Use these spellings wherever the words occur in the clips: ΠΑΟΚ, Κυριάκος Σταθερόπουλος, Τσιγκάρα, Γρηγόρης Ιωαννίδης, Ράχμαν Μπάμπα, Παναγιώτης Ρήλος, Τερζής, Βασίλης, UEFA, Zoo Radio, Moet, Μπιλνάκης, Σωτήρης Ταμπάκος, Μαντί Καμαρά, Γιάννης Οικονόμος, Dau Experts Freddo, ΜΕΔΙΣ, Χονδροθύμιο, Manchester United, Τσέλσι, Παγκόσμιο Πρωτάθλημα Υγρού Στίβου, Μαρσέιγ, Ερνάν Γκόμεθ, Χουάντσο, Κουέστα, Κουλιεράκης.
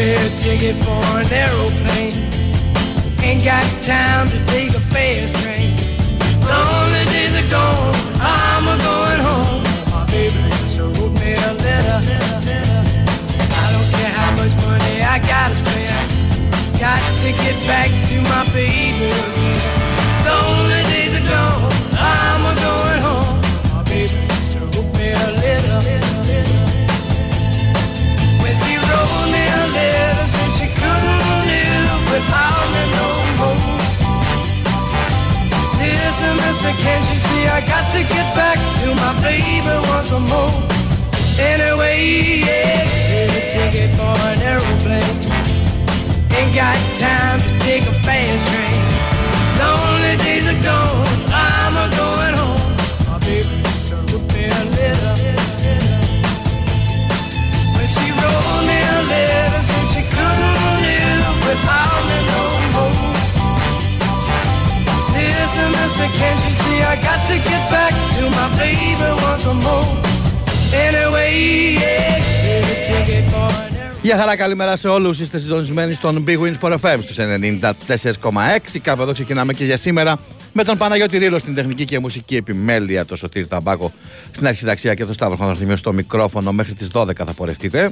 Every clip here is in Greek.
me a ticket for an aeroplane. Ain't got time to take a fast train. Lonely days are gone, I'm a going home. My baby used to wrote me a letter. I don't care how much money I gotta spend. Got to get back to my baby again. Lonely days are gone, I'm a going home. My baby used to wrote me a letter. When she wrote me a letter, said she couldn't live without me no more. Listen, mister, can't you see I got to get back to my baby once more. Anyway, yeah, get a ticket for an aeroplane. Ain't got time to take a fast train. Lonely days are gone, I'm a going home. My baby used to wrote me a letter. When she wrote me a letter, said she couldn't live without me no more. Listen, mister, can't you see I got to get back to my baby once more. Anyway, yeah, get a ticket for an aeroplane. Γεια χαρά, καλημέρα σε όλους. Είστε συντονισμένοι στον Big Wins Sport FM στους 94,6. Κάπου εδώ ξεκινάμε και για σήμερα με τον Παναγιώτη Ρήλο στην τεχνική και μουσική επιμέλεια, τον Σωτήρη Ταμπάκο στην αρχισυνταξία και τον Σταύρο Χονδροθύμιο στο μικρόφωνο. Μέχρι τις 12 θα πορευτείτε.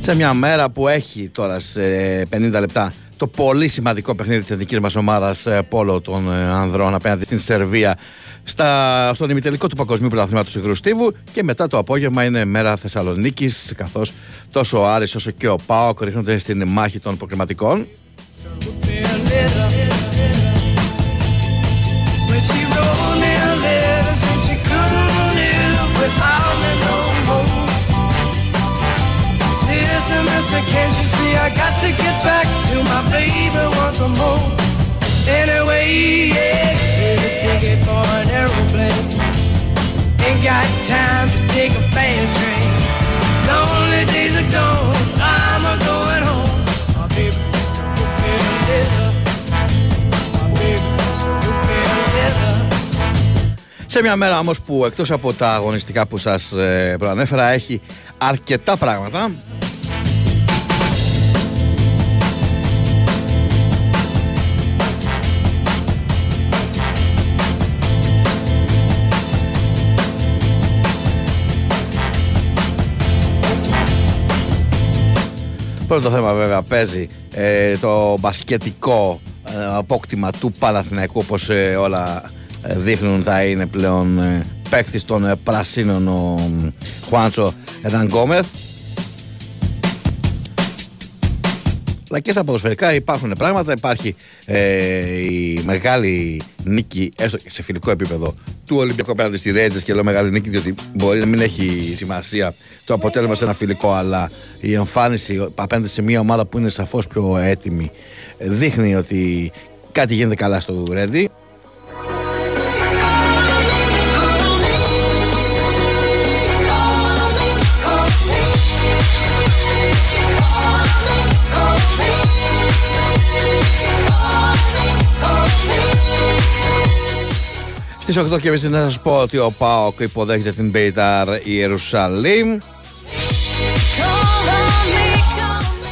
Σε μια μέρα που έχει τώρα σε 50 λεπτά το πολύ σημαντικό παιχνίδι της εθνικής μας ομάδας πόλο των ανδρών απέναντι στην Σερβία στον ημιτελικό του Παγκοσμίου Πρωταθλήματος Υγρού Στίβου, και μετά το απόγευμα είναι μέρα Θεσσαλονίκης, καθώς τόσο ο Άρης όσο και ο ΠΑΟΚ ρίχνονται στην μάχη των προκριματικών. Σε μια μέρα όμως που εκτός από τα αγωνιστικά που σας προανέφερα έχει αρκετά πράγματα. Πρώτο θέμα βέβαια παίζει το μπασκετικό απόκτημα του Παναθηναϊκού, όπως όλα δείχνουν θα είναι πλέον παίκτης των πρασίνων ο Χουάντσο Ερναγκόμεθ. Αλλά και στα ποδοσφαιρικά υπάρχουν πράγματα, υπάρχει η μεγάλη νίκη έστω και σε φιλικό επίπεδο του Ολυμπιακού απέναντι στη Ρέντινγκ, και λέω μεγάλη νίκη διότι μπορεί να μην έχει σημασία το αποτέλεσμα σε ένα φιλικό, αλλά η εμφάνιση απέναντι σε μια ομάδα που είναι σαφώς πιο έτοιμη δείχνει ότι κάτι γίνεται καλά στο Ρέντι. Στις 8.30 να σας πω ότι ο ΠΑΟΚ υποδέχεται την Μπέιταρ Ιερουσαλήμ,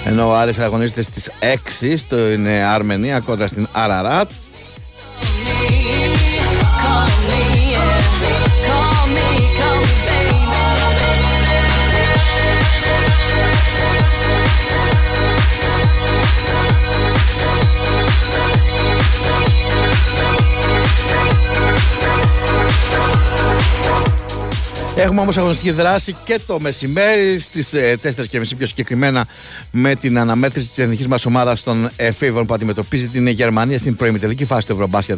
ενώ ο Άρης αγωνίζεται στις 6 στην Νεαρμενία κοντά στην Αραράτ. Έχουμε όμως αγωνιστική δράση και το μεσημέρι στις 4.30 πιο συγκεκριμένα, με την αναμέτρηση της εθνικής μας ομάδας στον εφήβων που αντιμετωπίζει την Γερμανία στην προημιτελική φάση του Ευρωμπάσια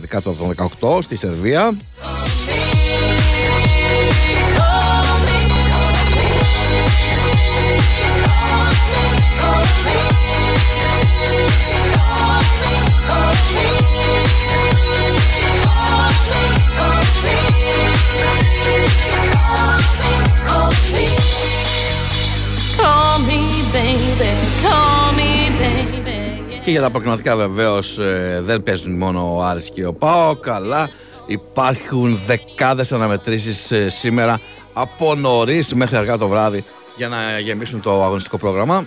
2018 στη Σερβία. Και για τα προκριματικά βεβαίως δεν παίζουν μόνο ο Άρης και ο ΠΑΟΚ, αλλά Υπάρχουν δεκάδες αναμετρήσεις σήμερα από νωρίς μέχρι αργά το βράδυ για να γεμίσουν το αγωνιστικό πρόγραμμα.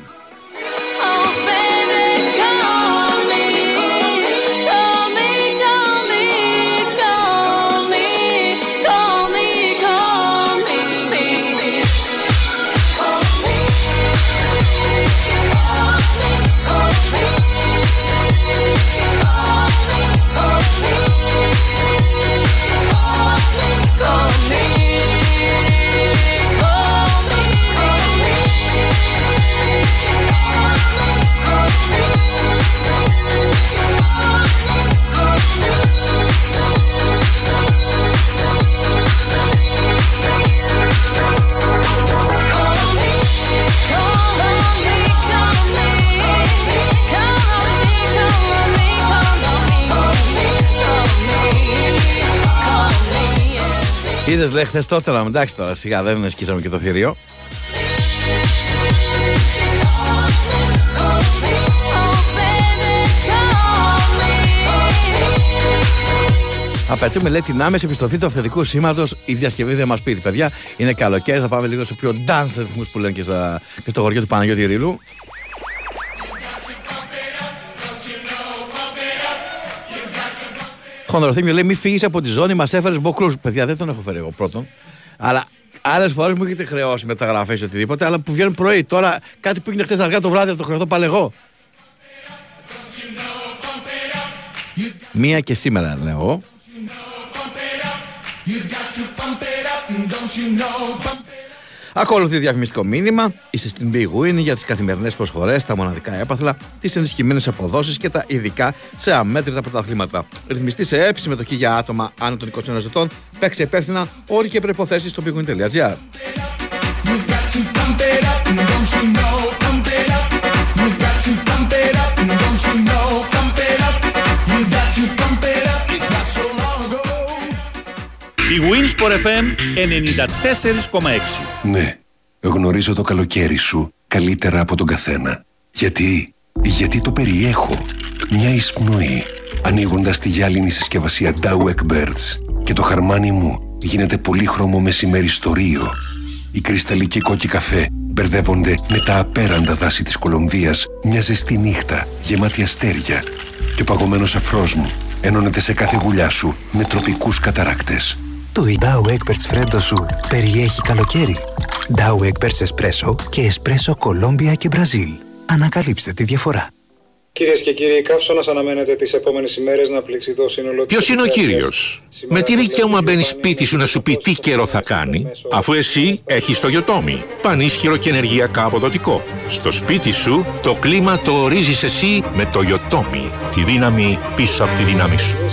Είδες, λέει, χθες τότε να μετάξει τώρα, σιγά, δεν εσκίσαμε και το θηρίο. Απαιτούμε, λέει, την άμεση επιστροφή του αυθεντικού σήματος. Η διασκευή δεν μας πείθει, παιδιά. Είναι καλοκαίρι, θα πάμε λίγο σε πιο dance ρυθμούς που λένε και, και στο χωριό του Παναγιώτη Ρήλου. Χονδροθύμιο, λέει, μη φύγεις από τη ζώνη, μας έφερες μποκρούς. Παιδιά, δεν τον έχω φέρει εγώ πρώτον. Αλλά άλλες φορές μου έχετε χρεώσει μεταγραφές ή οτιδήποτε, αλλά που βγαίνουν πρωί. Τώρα κάτι που έγινε χθες αργά το βράδυ, θα το χρεωθώ πάλι εγώ. Μία και σήμερα, λέω εγώ. Ακολουθεί διαφημιστικό μήνυμα. Είστε στην Big Win για τις καθημερινές προσφορές, τα μοναδικά έπαθλα, τις ενισχυμένες αποδόσεις και τα ειδικά σε αμέτρητα πρωταθλήματα. Ρυθμιστή σε ΕΠ, συμμετοχή για άτομα άνω των 21 ετών. Παίξε υπεύθυνα, όροι και προϋποθέσεις στο bigwin.gr. Big Wins Sport FM 94,6. Ναι, γνωρίζω το καλοκαίρι σου καλύτερα από τον καθένα. Γιατί το περιέχω. Μια εισπνοή, ανοίγοντας τη γυάλινη συσκευασία Dau Experts, και το χαρμάνι μου γίνεται πολύχρωμο μεσημέρι στο Ρίο. Οι κρυσταλλικοί κόκκι καφέ μπερδεύονται με τα απέραντα δάση της Κολομβίας, μια ζεστή νύχτα γεμάτη αστέρια, και ο παγωμένος αφρός μου ενώνεται σε κάθε γουλιά σου με τροπικούς καταράκτες. Το Dau Experts Freddo σου περιέχει καλοκαίρι. Dau Experts Espresso και Espresso Κολόμπια και Μπραζίλ. Ανακαλύψτε τη διαφορά. Κυρίες και κύριοι, η καύσωνας αναμένεται τις επόμενες ημέρες να πληξει το σύνολο. Ποιος είναι ο κύριος? Με τι δικαίωμα μπαίνει σπίτι σου να σου πει τι καιρό θα κάνει, αφού εσύ έχεις το γιοτόμι, πανίσχυρο και ενεργειακά αποδοτικό. Στο σπίτι σου το κλίμα το ορίζεις εσύ με το γιοτόμι, τη δύναμη πίσω από τη δύναμη σου. 2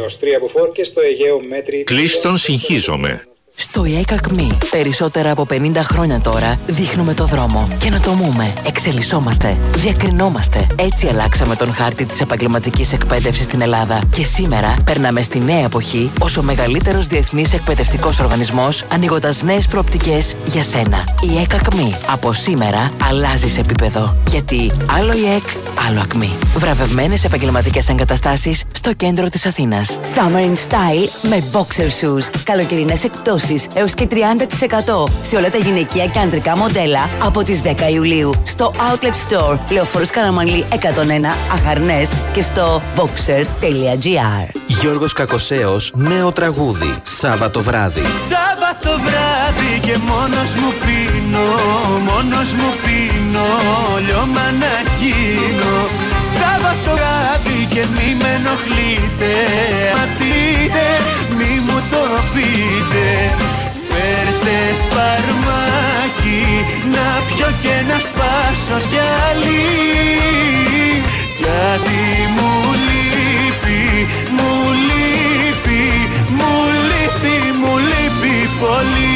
έως 3 από 4 και στο Αιγαίο μέτρη. Κλείστον, συγχύζομαι. Στο ΙΕΚΑΚΜΗ, περισσότερα από 50 χρόνια τώρα, δείχνουμε το δρόμο. Καινοτομούμε, εξελισσόμαστε, διακρινόμαστε. Έτσι αλλάξαμε τον χάρτη της επαγγελματικής εκπαίδευσης στην Ελλάδα. Και σήμερα περνάμε στη νέα εποχή ως ο μεγαλύτερος διεθνής εκπαιδευτικός οργανισμός, ανοίγοντας νέες προοπτικές για σένα. ΙΕΚΑΚΜΗ. Από σήμερα αλλάζεις επίπεδο. Γιατί άλλο ΙΕΚ, άλλο ΑΚΜΗ. Βραβευμένες επαγγελματικές εγκαταστάσεις στο κέντρο της Αθήνας. Summer in style με Boxer shoes. Καλοκαιρινές εκπτώσεις έως και 30% σε όλα τα γυναικεία και ανδρικά μοντέλα από τις 10 Ιουλίου στο Outlet Store Λεωφόρος Καραμανλή 101 Αχαρνές και στο boxer.gr. Γιώργος Κακοσέος, νέο τραγούδι, Σάββατο βράδυ. Σάββατο βράδυ και μόνος μου πίνω, μόνος μου πίνω, λιώμα να γίνω. Σάββατο βράδυ και μη με ενοχλείτε, ματείτε, μη μου το πείτε. Φέρτε φαρμάκι, να πιω και να σπάσω γυαλί. Γιατί μου λείπει, μου λείπει, μου λείπει, μου λείπει πολύ.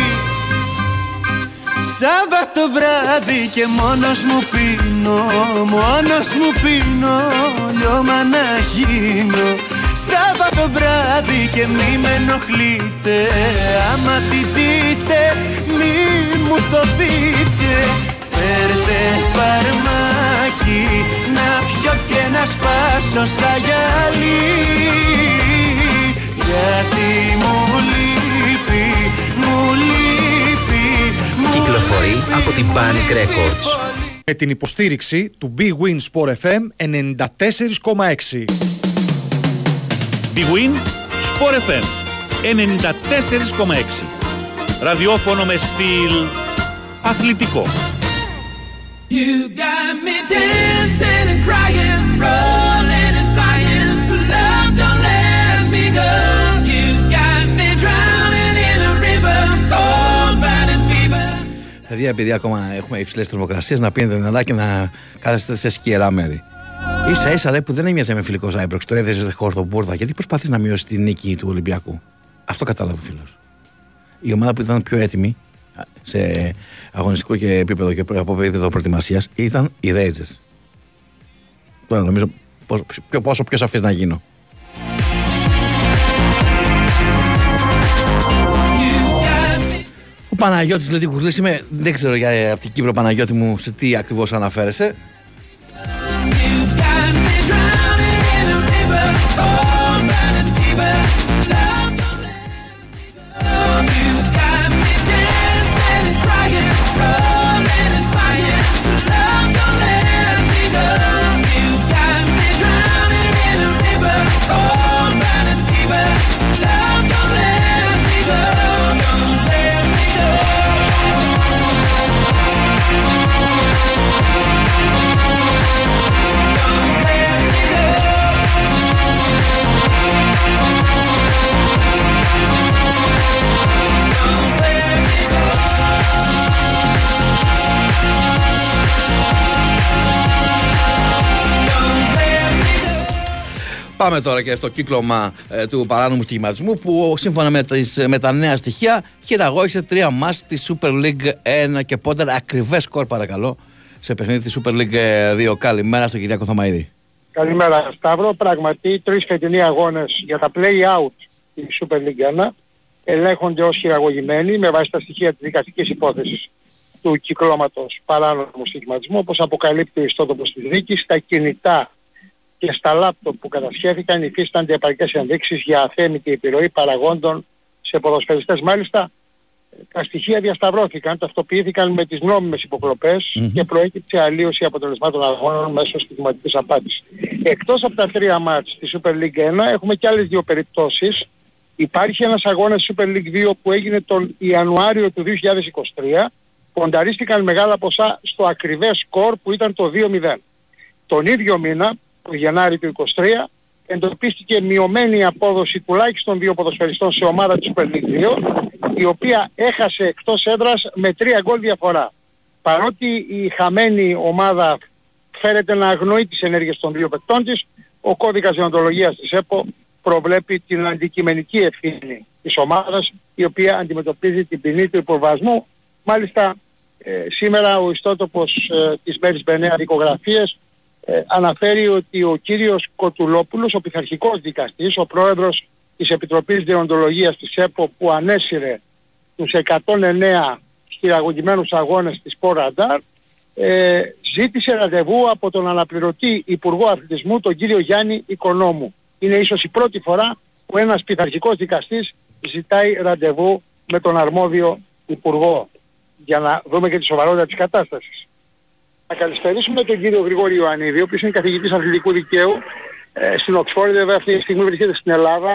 Σάββατο βράδυ και μόνος μου πίνω, μόνος μου πίνω, λιώμα να γίνω. Σάββατο βράδυ και μη με ενοχλείτε, άμα τη δείτε μη μου το πείτε. Φέρτε φαρμάκι, να πιω και να σπάσω σαν γυαλί. γιατί μου λείπει, μου λείπει, μου κυκλοφορεί λείπει, από την Panic Records με την υποστήριξη του Big Wins Sport FM 94,6. Big Win Sport FM 94,6. Ραδιόφωνο με στυλ αθλητικό. You got me dancing and crying, rolling and flying, but love don't let me go. You got me drowning in a river, cold blood and fever. Δηλαδή, επειδή ακόμα έχουμε υψηλές θερμοκρασίες, να πίνετε νερά και να κάθεστε σε σκιερά μέρη. Ίσα ίσα λέει που δεν έμοιαζε με φιλικό Άιμπροξ, το έδεσε χόρτο μπούρδα. Γιατί προσπαθείς να μειώσεις τη νίκη του Ολυμπιακού. Αυτό κατάλαβε ο φίλος. Η ομάδα που ήταν πιο έτοιμη σε αγωνιστικό και επίπεδο και από επίπεδο προετοιμασίας ήταν οι Rangers. Τώρα νομίζω πόσο πιο σαφής να γίνω. Ο Παναγιώτης λέει Κουρλής είμαι, δεν ξέρω για αυτήν την Κύπρο Παναγιώτη μου σε τι ακριβώς αναφέρεσαι. Πάμε τώρα και στο κύκλωμα του παράνομου στοιχηματισμού που σύμφωνα με τα νέα στοιχεία χειραγώγησε 3 μάτς τη Super League 1 και πόντερα ακριβές σκορ παρακαλώ σε παιχνίδι τη Super League 2. Καλημέρα στον Κυριάκο Θωμαϊδή. Καλημέρα Σταύρο. Πραγματι 3 φετινοί αγώνες για τα play-out τη Super League 1 ελέγχονται ως χειραγωγημένοι με βάση τα στοιχεία της δικαστικής υπόθεσης του κυκλώματος παράνομου στοιχηματισμού όπως αποκαλύπτει ο ιστότοπος της δίκης. Τα κινητά και στα λάπτοπ που κατασχέθηκαν υφίστανται επαρκές ενδείξεις για αθέμητη επιρροή παραγόντων σε ποδοσφαιριστές. Μάλιστα τα στοιχεία διασταυρώθηκαν, ταυτοποιήθηκαν με τις νόμιμες υποκλοπές και προέκυψε αλλίωση αποτελεσμάτων αγώνων μέσω στοιχηματικής απάτης. Εκτός από τα 3 μάτς της Super League 1 έχουμε και άλλες 2 περιπτώσεις. Υπάρχει ένας αγώνας Super League 2 που έγινε τον Ιανουάριο του 2023. Πονταρίστηκαν μεγάλα ποσά στο ακριβές σκορ που ήταν το 2-0. Τον ίδιο μήνα το Γενάρη του 2023 εντοπίστηκε μειωμένη απόδοση τουλάχιστον 2 ποδοσφαιριστών σε ομάδα της Super League 2 η οποία έχασε εκτός έδρας με 3 γκολ διαφορά. Παρότι η χαμένη ομάδα φέρεται να αγνοεί τις ενέργειες των 2 παικτών της, ο κώδικας δεοντολογίας της ΕΠΟ προβλέπει την αντικειμενική ευθύνη της ομάδας η οποία αντιμετωπίζει την ποινή του υποβασμού. Μάλιστα σήμερα ο ιστότοπος της ΜΕΔΙΣ Μπενέα δικογραφίες αναφέρει ότι ο κύριος Κοτουλόπουλος, ο πειθαρχικός δικαστής, ο πρόεδρος της Επιτροπής Δεοντολογίας της ΕΠΟ που ανέσυρε τους 109 χειραγωγημένους αγώνες της ΠΟΡΑΝΤΑΡ, ζήτησε ραντεβού από τον αναπληρωτή Υπουργό Αθλητισμού, τον κύριο Γιάννη Οικονόμου. Είναι ίσως η πρώτη φορά που ένας πειθαρχικός δικαστής ζητάει ραντεβού με τον αρμόδιο Υπουργό, για να δούμε και τη σοβαρότητα της κατάστασης. Να καλησπερίσουμε τον κύριο Γρηγόρη Ιωαννίδη, ο οποίος είναι καθηγητής αθλητικού δικαίου στην Oxford, βέβαια αυτή τη στιγμή βρίσκεται στην Ελλάδα.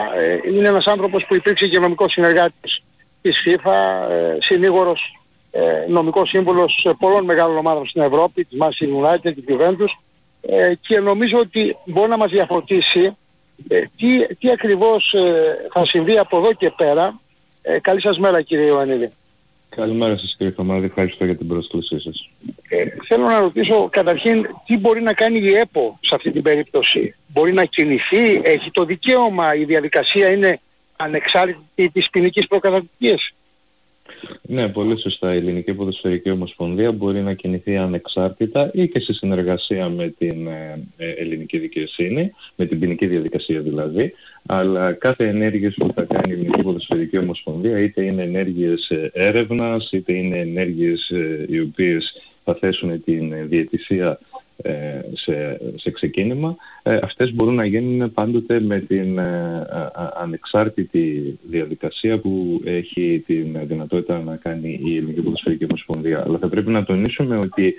Είναι ένας άνθρωπος που υπήρξε και νομικός συνεργάτης της FIFA, συνήγορος, νομικός σύμβουλος πολλών μεγάλων ομάδων στην Ευρώπη, της Manchester United, της Juventus, και νομίζω ότι μπορεί να μας διαφωτίσει τι ακριβώς θα συμβεί από εδώ και πέρα. Καλή σας μέρα κύριε Ιωαννίδη. Καλημέρα σας κύριε Θωμάδη, ευχαριστώ για την πρόσκλησή σας. Θέλω να ρωτήσω καταρχήν τι μπορεί να κάνει η ΕΠΟ σε αυτή την περίπτωση. Μπορεί να κινηθεί, έχει το δικαίωμα, η διαδικασία είναι ανεξάρτητη της ποινικής προκαταρκτικής. Ναι, πολύ σωστά. Η Ελληνική Ποδοσφαιρική Ομοσπονδία μπορεί να κινηθεί ανεξάρτητα ή και σε συνεργασία με την ελληνική δικαιοσύνη, με την ποινική διαδικασία δηλαδή, αλλά κάθε ενέργεια που θα κάνει η Ελληνική Ποδοσφαιρική Ομοσπονδία, είτε είναι ενέργειες έρευνας, είτε είναι ενέργειες οι οποίες θα θέσουν την διαιτησία σε ξεκίνημα, αυτές μπορούν να γίνουν πάντοτε με την ανεξάρτητη διαδικασία που έχει τη δυνατότητα να κάνει η Ελληνική Ποδοσφαιρική Ομοσπονδία. Αλλά θα πρέπει να τονίσουμε ότι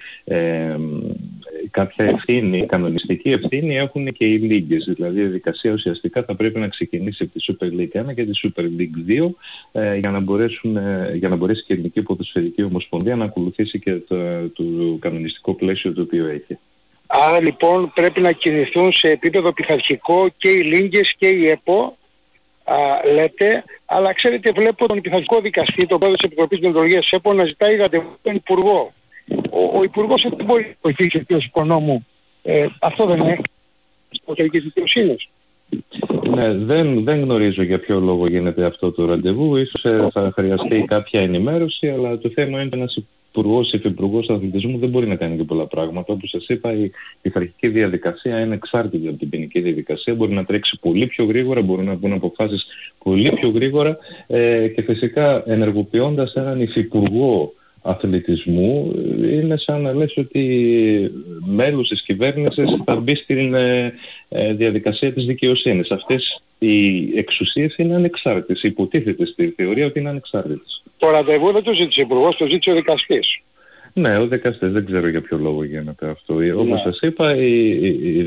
κάποια ευθύνη, κανονιστική ευθύνη έχουν και οι λίγκες. Δηλαδή η διαδικασία ουσιαστικά θα πρέπει να ξεκινήσει από τη Super League 1 και τη Super League 2 για να μπορέσει και η Ελληνική Ποδοσφαιρική Ομοσπονδία να ακολουθήσει και το κανονιστικό πλαίσιο το οποίο έχει. Άρα λοιπόν πρέπει να κινηθούν σε επίπεδο πειθαρχικό και οι λίγκες και η ΕΠΟ, λέτε, αλλά ξέρετε, βλέπω τον πειθαρχικό δικαστή, τον πρόεδρο της Επιτροπής Μητρολογίας της ΕΠΟ, να ζητάει ραντεβού τον Υπουργό. Ο Υπουργός δεν μπορεί να βοηθήσει ο κ. Οικονόμου. Αυτό δεν είναι της ποδοσφαιρικής δικαιοσύνης. Ναι, δεν γνωρίζω για ποιο λόγο γίνεται αυτό το ραντεβού. Ίσως θα χρειαστεί κάποια ενημέρωση, αλλά το θέμα είναι ένας υπουργός, υφυπουργός αθλητισμού δεν μπορεί να κάνει και πολλά πράγματα. Όπως σας είπα, η πειθαρχική διαδικασία είναι εξάρτητη από την ποινική διαδικασία. Μπορεί να τρέξει πολύ πιο γρήγορα, μπορεί να βγουν αποφάσεις πολύ πιο γρήγορα και φυσικά ενεργοποιώντας έναν υφυπουργό αθλητισμού είναι σαν να λες ότι μέλος της κυβέρνησης θα μπει στην διαδικασία της δικαιοσύνης. Αυτές οι εξουσίες είναι ανεξάρτητες, υποτίθεται στη θεωρία ότι είναι ανεξάρτητες. Το ραντεβού δεν το ζήτησε ο Υπουργός, το ζήτησε ο δικαστής. Ναι, ο δικαστής, δεν ξέρω για ποιο λόγο γίνεται αυτό. Ναι. Όπως σας είπα,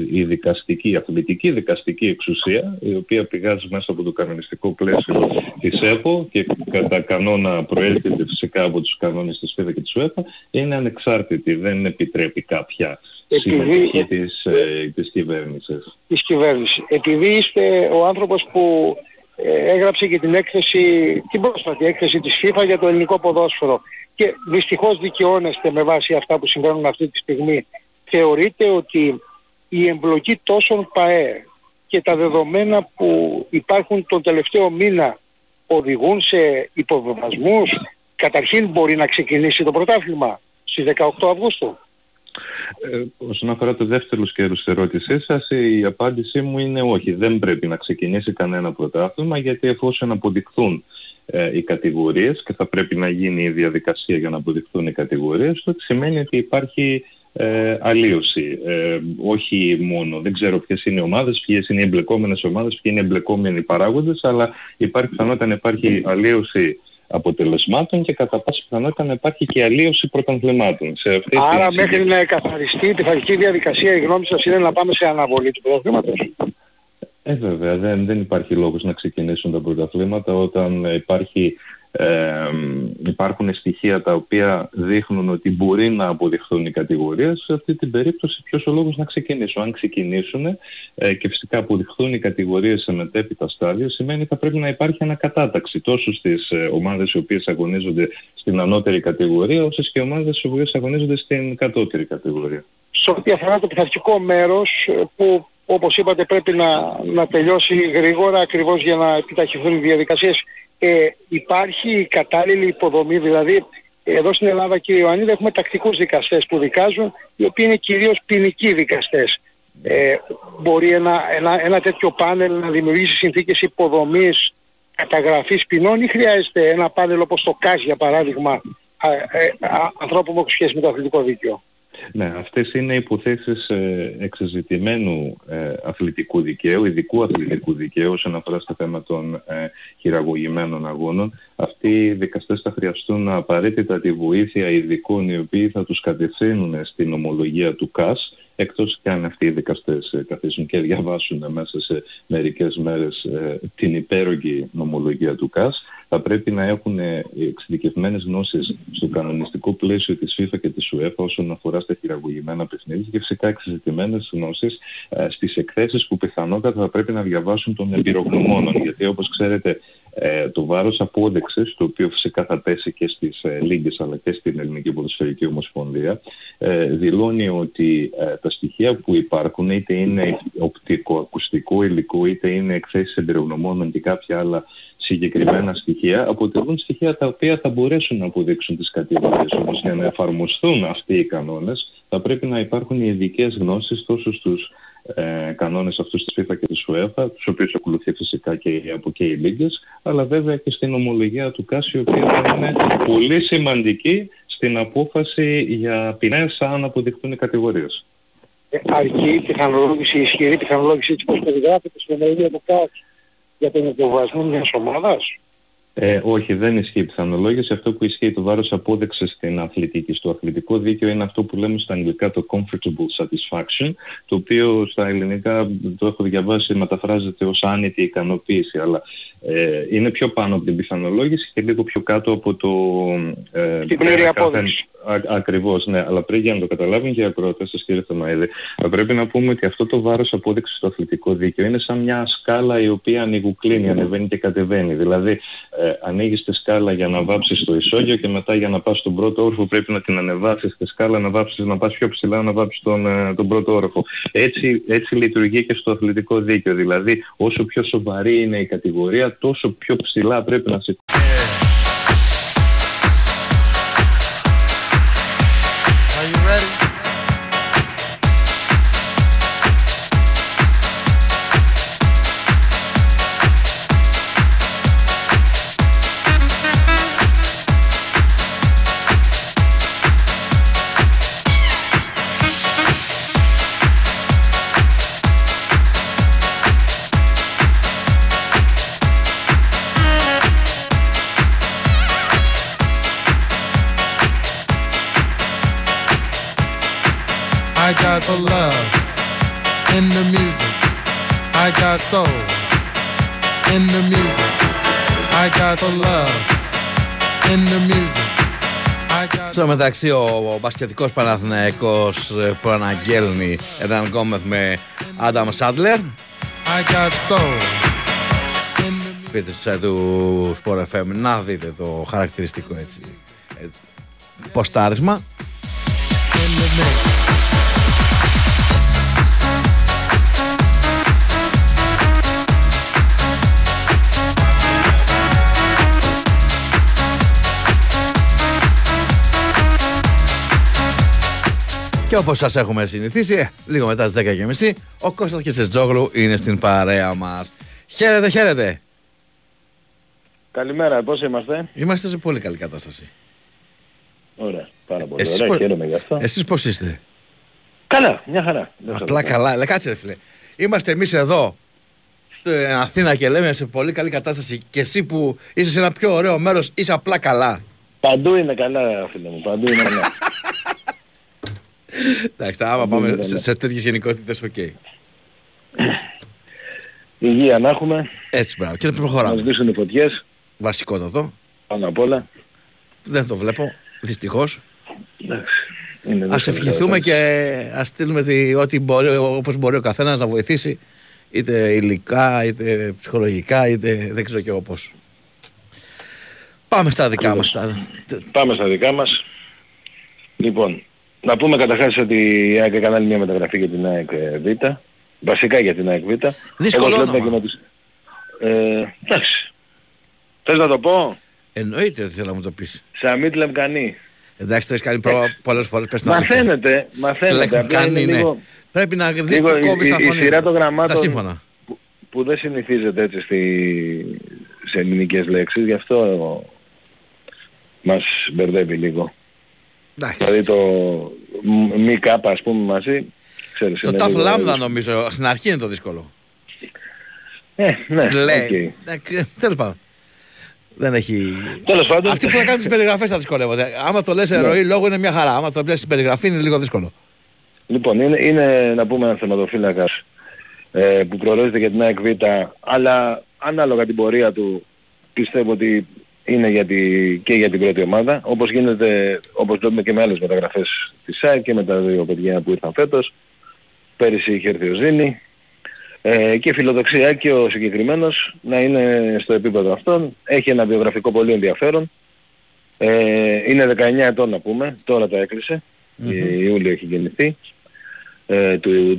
η δικαστική, η αθλητική δικαστική εξουσία, η οποία πηγάζει μέσα από το κανονιστικό πλαίσιο της ΕΠΟ και κατά κανόνα προέρχεται φυσικά από τους κανόνες της FIFA και της UEFA, είναι ανεξάρτητη, δεν επιτρέπει κάποια συμμετοχή της κυβέρνησης. Της κυβέρνησης. Επειδή είστε ο άνθρωπος που έγραψε και την έκθεση, την πρόσφατη έκθεση της FIFA για το ελληνικό ποδόσφαιρο και δυστυχώς δικαιώνεστε με βάση αυτά που συμβαίνουν αυτή τη στιγμή, θεωρείτε ότι η εμπλοκή τόσων ΠΑΕ και τα δεδομένα που υπάρχουν τον τελευταίο μήνα οδηγούν σε υποβιβασμούς? Καταρχήν μπορεί να ξεκινήσει το πρωτάθλημα στις 18 Αυγούστου. Όσον αφορά το δεύτερο σκέλος της ερώτησής σας, η απάντησή μου είναι όχι. Δεν πρέπει να ξεκινήσει κανένα πρωτάθλημα, γιατί εφόσον αποδειχθούν οι κατηγορίες, και θα πρέπει να γίνει η διαδικασία για να αποδειχθούν οι κατηγορίες, τότε σημαίνει ότι υπάρχει αλλίωση. Όχι μόνο, δεν ξέρω ποιες είναι οι ομάδες, ποιες είναι οι εμπλεκόμενες ομάδες, ποιοι είναι οι εμπλεκόμενοι παράγοντες, αλλά υπάρχει πιθανότητα να υπάρχει αλλίωση αποτελεσμάτων και κατά πάση πιθανότητα να υπάρχει και αλλίωση πρωταθλημάτων. Άρα μέχρι να εκαθαριστεί η πειθαρχική διαδικασία, η γνώμη σας είναι να πάμε σε αναβολή του πρωταθλήματος? Βέβαια, δεν υπάρχει λόγος να ξεκινήσουν τα πρωταθλήματα όταν υπάρχουν στοιχεία τα οποία δείχνουν ότι μπορεί να αποδειχθούν οι κατηγορίες. Σε αυτή την περίπτωση ποιος ο λόγος να ξεκινήσουν? Αν ξεκινήσουν και φυσικά αποδειχθούν οι κατηγορίες σε μετέπειτα στάδια, σημαίνει ότι θα πρέπει να υπάρχει ανακατάταξη τόσο στις ομάδες οι οποίες αγωνίζονται στην ανώτερη κατηγορία, όσο και ομάδες οι οποίες αγωνίζονται στην κατώτερη κατηγορία. Σε ό,τι αφορά το πειθαρχικό μέρος που, όπως είπατε, πρέπει να τελειώσει γρήγορα ακριβώς για να επιταχυνθούν οι διαδικασίες, υπάρχει κατάλληλη υποδομή? Δηλαδή εδώ στην Ελλάδα, κύριε Ιωαννίδη, έχουμε τακτικούς δικαστές που δικάζουν, οι οποίοι είναι κυρίως ποινικοί δικαστές. Μπορεί ένα τέτοιο πάνελ να δημιουργήσει συνθήκες υποδομής καταγραφής ποινών, ή χρειάζεται ένα πάνελ όπως το ΚΑΣ, για παράδειγμα, ανθρώπου που έχουν σχέση με το αθλητικό δίκαιο? Ναι, αυτές είναι υποθέσεις εξεζητημένου αθλητικού δικαίου, ειδικού αθλητικού δικαίου όσον αφορά στα θέματα των χειραγωγημένων αγώνων. Αυτοί οι δικαστές θα χρειαστούν απαραίτητα τη βοήθεια ειδικών, οι οποίοι θα τους κατευθύνουν στην ομολογία του ΚΑΣ, εκτός και αν αυτοί οι δικαστές καθίσουν και διαβάσουν μέσα σε μερικές μέρες την υπέρογη νομολογία του ΚΑΣ. Θα πρέπει να έχουν εξειδικευμένες γνώσεις στο κανονιστικό πλαίσιο της FIFA και της UEFA όσον αφορά στα χειραγωγημένα παιχνίδια, και φυσικά εξειδικευμένες γνώσεις στις εκθέσεις που πιθανότατα θα πρέπει να διαβάσουν των εμπειρογνωμόνων, γιατί όπως ξέρετε το βάρος απόδειξης, το οποίο φυσικά θα πέσει και στις λίγκες αλλά και στην Ελληνική Ποδοσφαιρική Ομοσπονδία, δηλώνει ότι τα στοιχεία που υπάρχουν, είτε είναι οπτικοακουστικό υλικό, είτε είναι εκθέσεις εμπειρογνωμόνων και κάποια άλλα συγκεκριμένα στοιχεία, αποτελούν στοιχεία τα οποία θα μπορέσουν να αποδείξουν τις κατηγορίες. Όμως για να εφαρμοστούν αυτοί οι κανόνες θα πρέπει να υπάρχουν οι ειδικές γνώσεις τόσο στους κανόνες αυτούς της FIFA και της UEFA, τους οποίους ακολουθεί φυσικά και από και οι λίγκες, αλλά βέβαια και στην ομολογία του ΚΑΣ, η οποία θα είναι πολύ σημαντική στην απόφαση για ποινές αν αποδειχτούν οι κατηγορίες. αρκεί τεχνολόγηση, ισχυρή τεχνολόγηση, έτσι όπως περιγράφεται στην ενέργεια του ΚΑΣ για τον υποβασμό μιας ομάδας? Όχι, δεν ισχύει η πιθανολόγηση. Αυτό που ισχύει το βάρος απόδειξης στην αθλητική, στο αθλητικό δίκαιο είναι αυτό που λέμε στα αγγλικά το comfortable satisfaction, το οποίο στα ελληνικά το έχω διαβάσει, μεταφράζεται ως άνετη ικανοποίηση, αλλά είναι πιο πάνω από την πιθανολόγηση και λίγο πιο κάτω από το... την πλήρη απόδειξη. Ακριβώς, ναι. Αλλά πρέπει να το καταλάβουν και οι ακροατές σας, κύριε Θωμαϊδή. Θα πρέπει να πούμε ότι αυτό το βάρος απόδειξης στο αθλητικό δίκαιο είναι σαν μια σκάλα η οποία ανοιγουκλίνει, ανεβαίνει και κατεβαίνει. Δηλαδή, ανοίγεις τη σκάλα για να βάψεις το ισόγειο και μετά για να πας στον πρώτο όροφο πρέπει να την ανεβάσεις τη σκάλα, να βάψεις, να πας πιο ψηλά, να βάψεις τον πρώτο όροφο. Έτσι λειτουργεί και στο αθλητικό δίκαιο. Δηλαδή, όσο πιο σοβαρή είναι η κατηγορία, τόσο πιο ψηλά πρέπει να σηκωθεί. I got the love in the music. I got soul in the music. I got the love in the music. Στο μεταξύ ο μπασκετικός Παναθηναϊκός προαναγγέλνει έναν γκόμεθ με Άνταμ Σάντλερ. Πείτε στο site του Sport FM να δείτε το χαρακτηριστικό έτσι ποστάρισμα. Και όπως σας έχουμε συνηθίσει, λίγο μετά τις 10:30 ο Κώστας και Τσετζόγλου είναι στην παρέα μας. Χαίρετε, χαίρετε. Καλημέρα, πώς είμαστε? Είμαστε σε πολύ καλή κατάσταση. Ωραία, πάρα πολύ. Εσείς ωραία, χαίρομαι για αυτό. Εσείς πώς είστε? Καλά, μια χαρά. Απλά καλά, λέει, κάτσε ρε φίλε. Είμαστε εμείς εδώ, στην Αθήνα και λέμε σε πολύ καλή κατάσταση και εσύ που είσαι σε ένα πιο ωραίο μέρος είσαι απλά καλά. Παντού είναι καλά φίλε μου, παντού είναι καλά. Εντάξει, άμα πάμε σε τέτοιες γενικότητες, οκ. Υγεία να έχουμε. Έτσι, μπράβο. Και να προχωράμε. Να σβήσουν οι φωτιές. Βασικότατο. Πάνω απ' όλα. Δεν το βλέπω, δυστυχώς. Ας ευχηθούμε και ας στείλουμε ό,τι μπορεί, όπως μπορεί ο καθένας να βοηθήσει. Είτε υλικά, είτε ψυχολογικά, είτε δεν ξέρω και εγώ πώς. Πάμε στα δικά μας. Πάμε στα δικά μας. Λοιπόν. Να πούμε καταρχάς ότι η ΑΕΚ έκανε μια μεταγραφή για την ΑΕΚ Β. Βασικά για την ΑΕΚ Β. Δύσκολο όνομα. Εντάξει. Θες να το πω? Εννοείται ότι θέλω να μου το πεις. Σαμίτ Λεμκανή. Εντάξει, το έχεις κάνει πολλές φορές. Πες να μαθαίνετε, Λεμκανή, ναι. Πρέπει να δεις που κόβεις τα φωνή. Η σειρά των γραμμάτων που δεν συνηθίζεται έτσι σε ελληνικές λέξεις. Γι' αυτό μας μπερδεύει λίγο. Nice. Δηλαδή το μη κάπα ας πούμε μαζί, ξέρεις... Το τάφ λάμδα νομίζω, στην αρχή είναι το δύσκολο. Ναι, λέει. Okay. Τέλος πάντων. Δεν έχει... Τέλος πάντων. Αυτοί που θα κάνουν τις περιγραφές θα δυσκολεύονται. Άμα το λες ροή λόγου είναι μια χαρά, άμα το πλέσεις στην περιγραφή είναι λίγο δύσκολο. Λοιπόν, είναι να πούμε ένα θεματοφύλακας που προορίζεται για την ΑΕΚ Β, αλλά ανάλογα την πορεία του πιστεύω ότι... είναι και για την πρώτη ομάδα, όπως γίνεται, όπως βλέπουμε και με άλλες μεταγραφές της ΑΕΚ και με τα δύο παιδιά που ήρθαν φέτος. Πέρυσι είχε έρθει ο Ζήνη και φιλοδοξία και ο συγκεκριμένος να είναι στο επίπεδο αυτόν. Έχει ένα βιογραφικό πολύ ενδιαφέρον. Είναι 19 ετών να πούμε, τώρα τα έκλεισε, Ιούλιο έχει γεννηθεί, του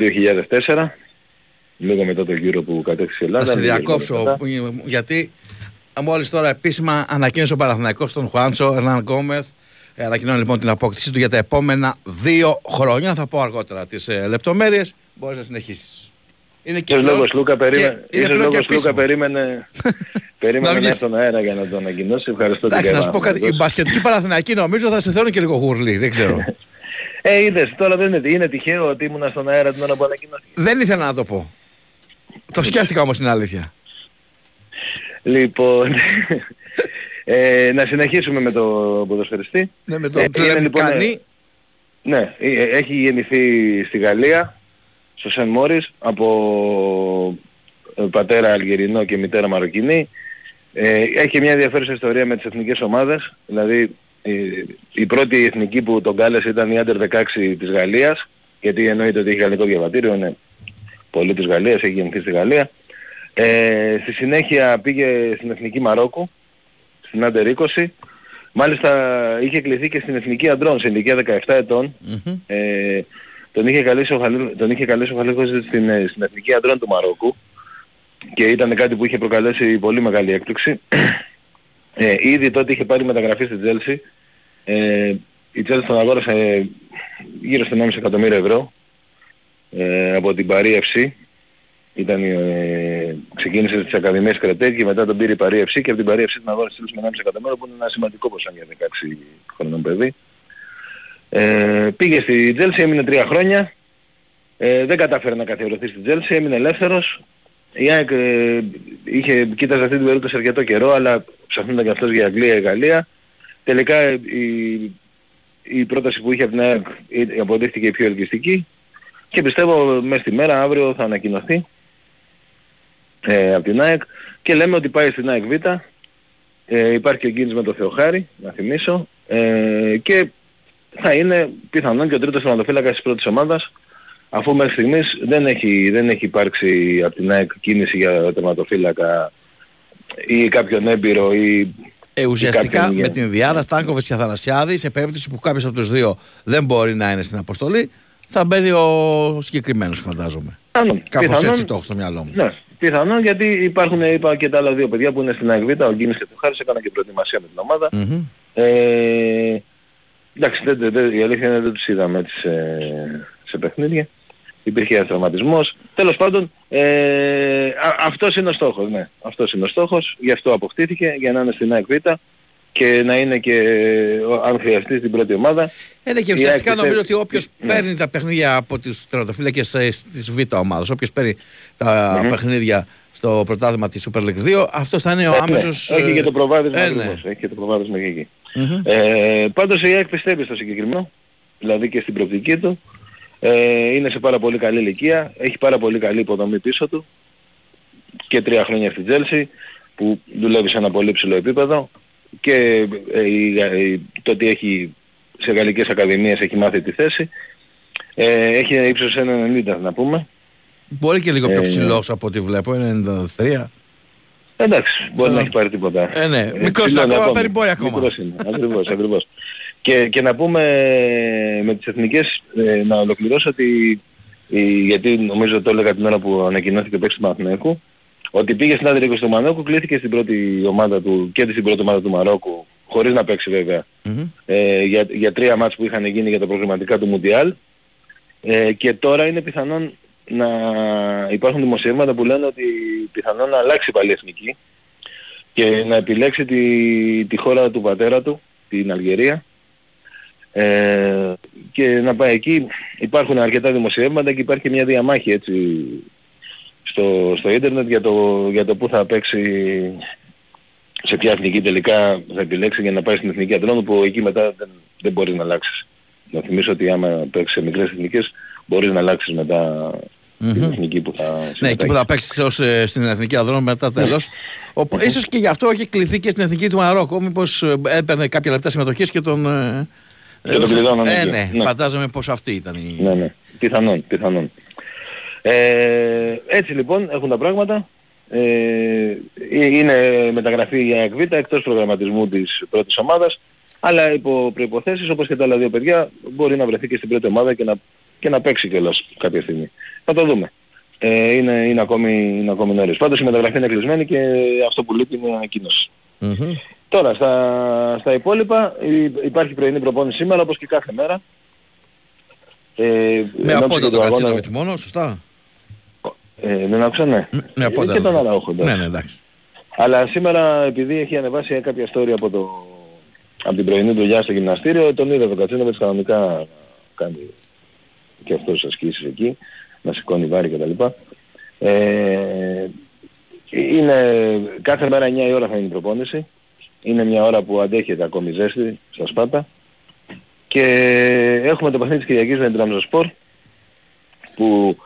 2004, λίγο μετά τον γύρο που κατέκτησε η Ελλάδα. Θα σε διακόψω γιατί... Μόλις τώρα επίσημα ανακοίνωσε ο Παναθηναϊκός στον Χουάντσο Ερνάν Γκόμεθ. Ανακοινώνει λοιπόν την απόκτησή του για τα επόμενα 2 χρόνια. Θα πω αργότερα τις λεπτομέρειες. Μπορείς να συνεχίσεις. Είναι και λόγος Λούκα περίμενε να έρθει τον αέρα για να το ανακοινώσει. Ευχαριστώ. Εντάξει, να σου πω κάτι. Οι μπασκετικοί Παναθηναϊκοί νομίζω θα σε θέλουν και λίγο γουρλί. Δεν ξέρω. Είδες, τώρα δεν είναι τυχαίο ότι ήμουν στον αέρα την ώρα που ανακοινώθηκε. Δεν ήθελα να το πω. Το σκέφτηκα όμως, είναι αλήθεια. Λοιπόν, να συνεχίσουμε με το ποδοσφαιριστή. Ναι, με το Τλεμκανή. Ναι, έχει γεννηθεί στη Γαλλία, στο Σεν Μόρις, από πατέρα Αλγερινό και μητέρα Μαροκινή. Έχει μια ενδιαφέρουσα ιστορία με τις εθνικές ομάδες. Δηλαδή, η πρώτη εθνική που τον κάλεσε ήταν η Under 16 της Γαλλίας, γιατί εννοείται ότι έχει γαλλικό διαβατήριο, είναι πολύ της Γαλλίας, έχει γεννηθεί στη Γαλλία. Στη συνέχεια πήγε στην Εθνική Μαρόκου, στην Under 20. Μάλιστα είχε κληθεί και στην Εθνική Αντρών σε ηλικία 17 ετών. Mm-hmm. Τον είχε καλέσει ο Χαλίχος στην Εθνική Αντρών του Μαρόκου και ήταν κάτι που είχε προκαλέσει πολύ μεγάλη έκπληξη. Ήδη τότε είχε πάρει μεταγραφή στην Τσέλσι. Η Τσέλσι τον αγόρασε γύρω στο 1,5 εκατομμύριο ευρώ από την Παρί FC. Ξεκίνησε τις Ακαδημίες Κρετέ και μετά τον πήρε η Παρί FC και από την Παρί FC την αγόρασε με 1,5 εκατομμύριο που είναι ένα σημαντικό ποσό για 16 χρονών παιδί. Πήγε στη Τσέλσι, έμεινε 3 χρόνια. Δεν κατάφερε να καθιερωθεί στη Τσέλσι, έμεινε ελεύθερος. Η ΑΕΚ κοίταζε αυτή την περίπτωση αρκετό καιρό, αλλά ψαχνούνταν και αυτός για Αγγλία ή Γαλλία. Τελικά η πρόταση που είχε από την ΑΕΚ αποδείχθηκε η πιο ελκυστική και πιστεύω μέσα στη μέρα, αύριο θα ανακοινωθεί από την ΑΕΚ και λέμε ότι πάει στην ΑΕΚ Β. Υπάρχει και ο Γκίνης με το Θεοχάρη, να θυμίσω, και θα είναι πιθανόν και ο τρίτος θεματοφύλακας της πρώτης ομάδας, αφού μέχρι στιγμής δεν έχει υπάρξει από την ΑΕΚ κίνηση για τερματοφύλακα ή κάποιον έμπειρο ή... ουσιαστικά κάποιον... με την Διάδα, Στάνκοβες και Αθανασιάδη, σε περίπτωση που κάποιος από τους δύο δεν μπορεί να είναι στην αποστολή, θα μπαίνει ο συγκεκριμένος, φαντάζομαι. Κάπως έτσι το έχω στο μυαλό μου. Ναι, πιθανόν, γιατί υπάρχουν, είπα, και τα άλλα δύο παιδιά που είναι στην ΑΕΚ Β, ο Γκίνης και του Χάρης, έκανα και προετοιμασία με την ομάδα. Mm-hmm. Εντάξει, η αλήθεια είναι δεν τους είδαμε έτσι σε παιχνίδια. Υπήρχε τραυματισμός. Τέλος πάντων, αυτός είναι ο στόχος, ναι. Αυτός είναι ο στόχος, γι' αυτό αποκτήθηκε, για να είναι στην ΑΕΚ Β και να είναι και, αν χρειαστεί, στην πρώτη ομάδα. Και ουσιαστικά νομίζω ότι όποιος παίρνει τα παιχνίδια από τις τερματοφύλακες της Β ομάδας, όποιος παίρνει τα παιχνίδια στο πρωτάθλημα της Super League 2, αυτός θα είναι ο άμεσος... Έχει και το προβάδισμα και εκεί. Πάντως η ΑΕΚ πιστεύει στο συγκεκριμένο, δηλαδή και στην προοπτική του. Είναι σε πάρα πολύ καλή ηλικία, έχει πάρα πολύ καλή υποδομή πίσω του και 3 χρόνια στην Chelsea που δουλεύει σε ένα πολύ ψηλό επίπεδο και το ότι έχει σε γαλλικές ακαδημίες έχει μάθει τη θέση, έχει ύψος 1,90 να πούμε. Μπορεί και λίγο πιο ψηλός από ό,τι βλέπω, 1,93. Εντάξει, μπορεί να έχει πάρει τίποτα. Ναι, μικρός είναι ακόμα, περιπόρει ακόμα. Μικρός είναι, ακριβώς, ακριβώς. Και να πούμε με τις εθνικές, να ολοκληρώσω ότι, γιατί νομίζω το έλεγα την ώρα που ανακοινώθηκε το 6 του Παναθηναϊκού, ότι πήγε στην Άντερ 20 του Μαρόκου, κλήθηκε στην πρώτη ομάδα του και στην πρώτη ομάδα του Μαρόκου, χωρίς να παίξει βέβαια, για 3 μάτς που είχαν γίνει για τα προγραμματικά του Μουντιάλ. Και τώρα είναι πιθανόν να υπάρχουν δημοσιεύματα που λένε ότι πιθανόν να αλλάξει πάλι η εθνική και να επιλέξει τη χώρα του πατέρα του, την Αλγερία, και να πάει εκεί. Υπάρχουν αρκετά δημοσιεύματα και υπάρχει μια διαμάχη έτσι στο ίντερνετ για το που θα παίξει, σε ποια εθνική τελικά θα επιλέξει για να πάει στην Εθνική Αντρών, που εκεί μετά δεν μπορείς να αλλάξεις. Να θυμίσω ότι άμα παίξεις σε μικρές εθνικές μπορείς να αλλάξεις μετά την εθνική που θα συμμετέχεις. Ναι, εκεί που θα παίξεις στην Εθνική Αντρών μετά τέλος. Ίσως και γι' αυτό έχει κληθεί και στην Εθνική του Μαρόκου, μήπως έπαιρνε κάποια λεπτά συμμετοχής και τον... Ναι, φαντάζομαι πως αυτή ήταν η... Ναι, πιθανόν. Έτσι λοιπόν έχουν τα πράγματα. Είναι μεταγραφή για ΑΕΚ Β, εκτός προγραμματισμού της πρώτης ομάδας, αλλά υπό προϋποθέσεις, όπως και τα άλλα δύο παιδιά, μπορεί να βρεθεί και στην πρώτη ομάδα και να παίξει κιόλας κάποια στιγμή. Θα το δούμε. Είναι ακόμη νωρίς. Πάντως η μεταγραφή είναι κλεισμένη και αυτό που λείπει είναι ανακοίνωση. Τώρα στα υπόλοιπα υπάρχει πρωινή προπόνηση σήμερα όπως και κάθε μέρα. Με απόντα το Κατσίνοβιτς μόνο, σωστά. Δεν άκουσα, ναι. Με απόντα. Και τον Αραούχο. Ναι, εντάξει. Αλλά σήμερα, επειδή έχει ανεβάσει κάποια ιστορία από την πρωινή δουλειά στο γυμναστήριο, τον είδα το Κατσίνοβιτς κανονικά κάνει και αυτός ασκήσεις εκεί, να σηκώνει βάρη κτλ. Είναι κάθε μέρα 9 η ώρα θα είναι η προπόνηση. Είναι μια ώρα που αντέχεται ακόμη ζέστη στα Σπάτα. Και έχουμε το παιχνίδι της Κυριακής με την Τραμζοσπορ, που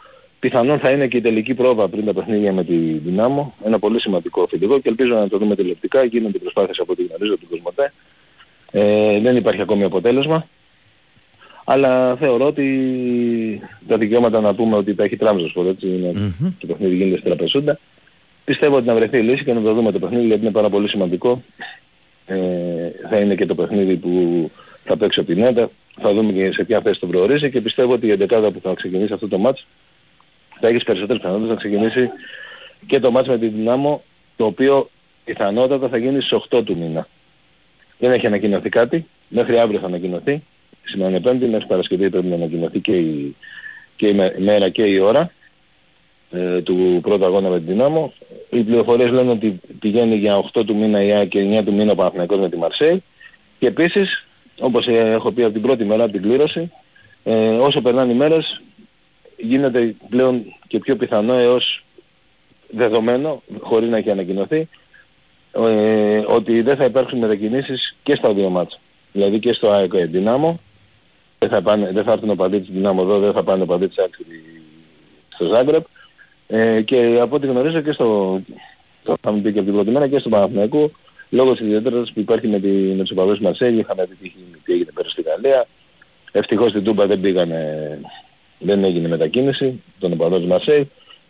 πιθανόν θα είναι και η τελική πρόβα πριν τα παιχνίδια με τη Ντιναμό. Ένα πολύ σημαντικό φιλικό και ελπίζω να το δούμε τηλεοπτικά. Γίνονται προσπάθειες από ό,τι γνωρίζω από τον Κοσμοτέ. Δεν υπάρχει ακόμη αποτέλεσμα. Αλλά θεωρώ ότι τα δικαιώματα να πούμε ότι τα έχει Τραμζοσπορ, έτσι είναι, το παιχνίδι γίνεται στη Τραπεζούντα. Πιστεύω ότι να βρεθεί η λύση και να το δούμε το παιχνίδι, γιατί είναι πάρα πολύ σημαντικό. Θα είναι και το παιχνίδι που θα παίξει ο Πινέτα. Θα δούμε και σε ποια θέση τον προορίζει και πιστεύω ότι η 11η που θα ξεκινήσει αυτό το μάτς θα έχει περισσότερες πιθανότητες να ξεκινήσει και το μάτς με την Ντιναμό, το οποίο πιθανότατα θα γίνει στις 8 του μήνα. Δεν έχει ανακοινωθεί κάτι, μέχρι αύριο θα ανακοινωθεί. Σήμερα είναι Πέμπτη, μέχρι Παρασκευή πρέπει να ανακοινωθεί και η μέρα και η ώρα του πρώτου αγώνα με την Ντιναμό. Οι πληροφορίες λένε ότι πηγαίνει για 8 του μήνα και 9 του μήνα ο Παναθηναϊκός με τη Μαρσέιγ. Και επίσης, όπως έχω πει από την πρώτη μέρα, από την κλήρωση, όσο περνάνε οι μέρες γίνεται πλέον και πιο πιθανό έως δεδομένο, χωρίς να έχει ανακοινωθεί, ότι δεν θα υπάρξουν μετακινήσεις και στα δύο μάτς. Δηλαδή και στο ΑΕΚ Ντιναμό, δεν θα έρθουν οπαδοί της Ντιναμό εδώ, δεν θα πάνε οπαδοί της ΑΕΚ στο Ζάγκρεπ. Και από ό,τι γνωρίζω και στο, θα μου πει και από την πρώτη μέρα, και στο Παναθηναϊκό, λόγω της ιδιαίτερας που υπάρχει με τους οπαδούς Μαρσέιγ, είχαμε δει τι έγινε πέρυσι στη Γαλλία. Ευτυχώς στην Τούμπα δεν έγινε μετακίνηση των οπαδών Μαρσέιγ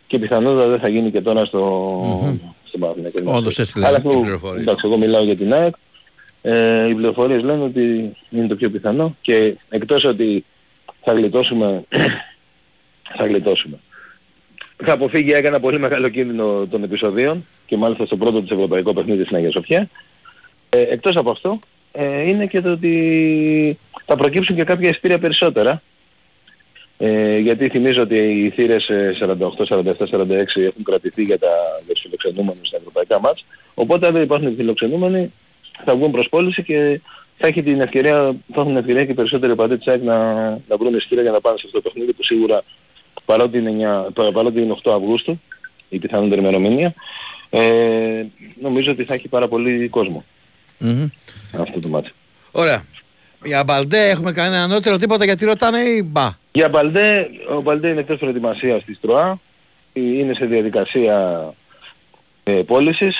και πιθανότατα δεν θα γίνει και τώρα στο Παναθηναϊκό. Όντως έτσι λένε οι πληροφορίες. Εντάξει, εγώ μιλάω για την ΑΕΚ. Οι πληροφορίες λένε ότι είναι το πιο πιθανό και εκτός ότι θα γλιτώσουμε, θα αποφύγει ένα πολύ μεγάλο κίνδυνο των επεισοδίων και μάλιστα στο πρώτο της ευρωπαϊκό παιχνίδι στην Αγία Σοφιά. Εκτός από αυτό είναι και το ότι θα προκύψουν και κάποια εισιτήρια περισσότερα. Γιατί θυμίζω ότι οι θύρες 48, 47, 46 έχουν κρατηθεί για τους φιλοξενούμενους στα ευρωπαϊκά μάτς. Οπότε αν δεν υπάρχουν φιλοξενούμενοι θα βγουν προς πώληση και θα έχουν την ευκαιρία και περισσότεροι οπαδοί της ΑΕΚ να βρουν εισιτήρια για να πάνε σε αυτό το παιχνίδι που σίγουρα, παρότι είναι 8 Αυγούστου, η πιθανότερη ημερομηνία, νομίζω ότι θα έχει πάρα πολύ κόσμο αυτό το μάτσο. Ωραία. Για Μπαλντέ έχουμε κανένα ανώτερο τίποτα, γιατί ρωτάνε ή μπα? Για Μπαλντέ, ο Μπαλντέ είναι εκτός προετοιμασίας της ΤΡΟΑ, είναι σε διαδικασία πώλησης.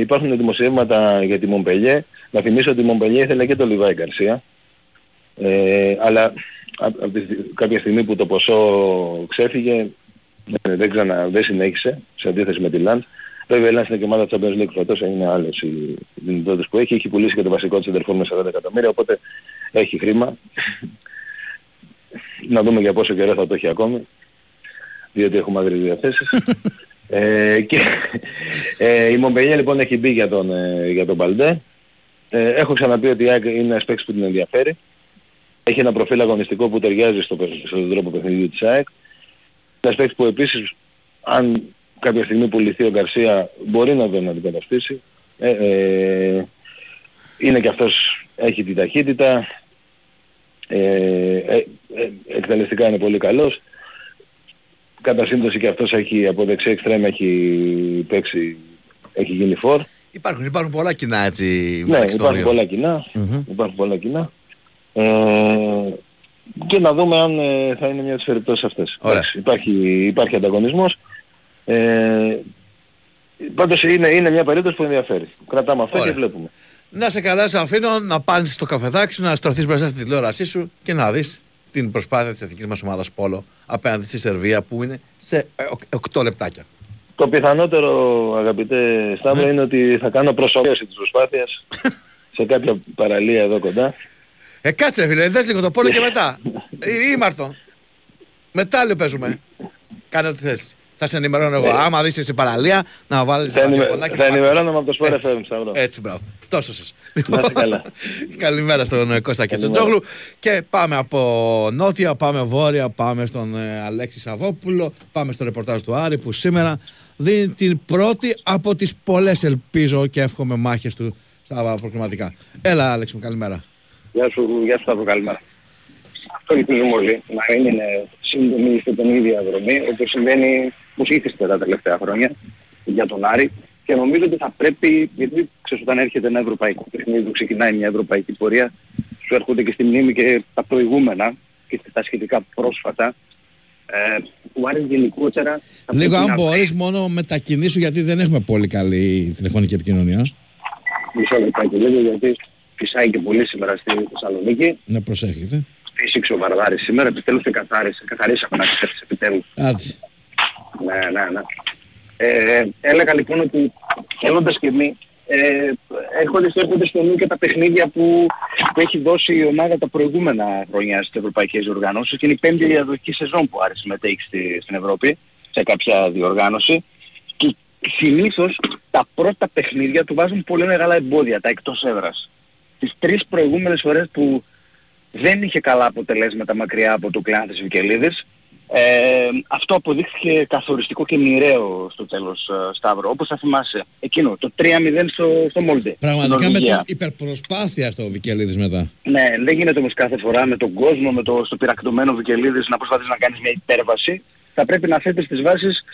Υπάρχουν δημοσιεύματα για τη Μονπελιέ. Να θυμίσω ότι η Μονπελιέ ήθελε και τον Λιβάη Γκαρσία, αλλά κάποια στιγμή που το ποσό ξέφυγε δεν συνέχισε, σε αντίθεση με τη Λάντ. Βέβαια η Λάντ είναι και ομάδα της Champions League φωτός, είναι άλλες οι δυνατότητες που έχει πουλήσει και το βασικό της εντερφόρ με 40 εκατομμύρια, οπότε έχει χρήμα. Να δούμε για πόσο καιρό θα το έχει ακόμη, διότι έχουμε άγριες διαθέσεις. Η Μονπελιέ λοιπόν έχει μπει για τον Μπαλντέ. Έχω ξαναπεί ότι είναι ένας παίκτης που την ενδιαφέρει. Έχει ένα προφίλ αγωνιστικό που ταιριάζει στον τρόπο παιχνιδιού της ΑΕΚ. Ένας παίκτης που επίσης, αν κάποια στιγμή πουληθεί ο Γκαρσία, μπορεί να τον αντικαταστήσει. Είναι και αυτός, έχει την ταχύτητα. Εκτελεστικά είναι πολύ καλός. Κατά σύντοση και αυτός έχει από δεξιά εξτρέμ, έχει γίνει φορ. Υπάρχουν πολλά κοινά, έτσι. Ναι, υπάρχουν πολλά κοινά. Και να δούμε αν θα είναι μια της περιπτώσεις αυτές. Υπάρχει ανταγωνισμός. Πάντως είναι μια περίπτωση που ενδιαφέρει. Κρατάμε αυτό και βλέπουμε. Να σε καλά, σε αφήνω να πάνεις στο καφεδάκι σου, να στρωθείς μπροστά στην τηλεόρασή σου και να δεις την προσπάθεια της εθνικής μας ομάδας Πόλο απέναντι στη Σερβία που είναι σε 8 λεπτάκια. Το πιθανότερο, αγαπητέ Σταύρο, είναι ότι θα κάνω προσωμείωση της προσπάθειας σε κάποια παραλία εδώ κοντά. Κάτσε φίλε, δες λίγο το πόλο και μετά. Ήμαρτον. Μετά λέω παίζουμε. Κάνε ό,τι θες. Θα σε ενημερώνω εγώ. Άμα δεις εσύ παραλία, να βάλεις ένα τηλεφωνάκι. Θα ενημερώνομαι από το Sport FM, Σταύρο. Έτσι, μπράβο. Τόσο σας. Καλημέρα στον Κώστα Κετσεντόγλου. Και πάμε από νότια, πάμε βόρεια, πάμε στον Αλέξη Σαββόπουλο, πάμε στο ρεπορτάζ του Άρη που σήμερα δίνει την πρώτη από τις πολλές, ελπίζω και εύχομαι, μάχες του στα προκριματικά. Έλα, Αλέξη μου, καλημέρα. Γεια σου, Σταύρο, καλημέρα. Αυτό ελπίζουμε όλοι, να είναι σύντομη και την ίδια δρομή, όπως συμβαίνει όπως ήθιστε τα τελευταία χρόνια για τον Άρη. Και νομίζω ότι θα πρέπει, γιατί ξέρεις, όταν έρχεται ένα ευρωπαϊκό παιχνίδι, ξεκινάει μια ευρωπαϊκή πορεία, σου έρχονται και στη μνήμη και τα προηγούμενα και τα σχετικά πρόσφατα. Του Άρη γενικότερα... Λίγο αν μπορείς μόνο μετακινήσου, γιατί δεν έχουμε πολύ καλή τηλεφωνική επικοινωνία. Μισό λεπτά και λίγο, γιατί φυσάει και πολύ σήμερα στη Θεσσαλονίκη. Να προσέχετε. Φύσηξε ο Βαρδάρης σήμερα, επιτέλους δεν καθάρισε. Καθαρίσαμε να ξέρεις επιτέλους. Άτσι. Ναι. Έλεγα λοιπόν ότι θέλοντας και εμείς, έρχονται στο νου και τα παιχνίδια που έχει δώσει η ομάδα τα προηγούμενα χρόνια στις ευρωπαϊκές διοργανώσεις και είναι η πέμπτη διαδοχική σεζόν που Άρη συμμετέχει στην Ευρώπη σε κάποια διοργάνωση και συνήθως τα πρώτα παιχνίδια του βάζουν πολύ μεγάλα εμπόδια, τα εκτός έδρας. Τις τρεις προηγούμενες φορές που δεν είχε καλά αποτελέσματα μακριά από το κλειάν της Βικελίδης, αυτό αποδείχθηκε καθοριστικό και μοιραίο στο τέλος, Σταύρο, όπως θα θυμάσαι εκείνο, το 3-0 στο Μόλντε. Πραγματικά με την υπερπροσπάθεια στο Βικελίδης μετά. Ναι, δεν γίνεται όμως κάθε φορά με τον κόσμο, με το πυρακτωμένο Βικελίδης να προσπαθείς να κάνεις μια υπέρβαση. Θα πρέπει να θέτεις τις βάσεις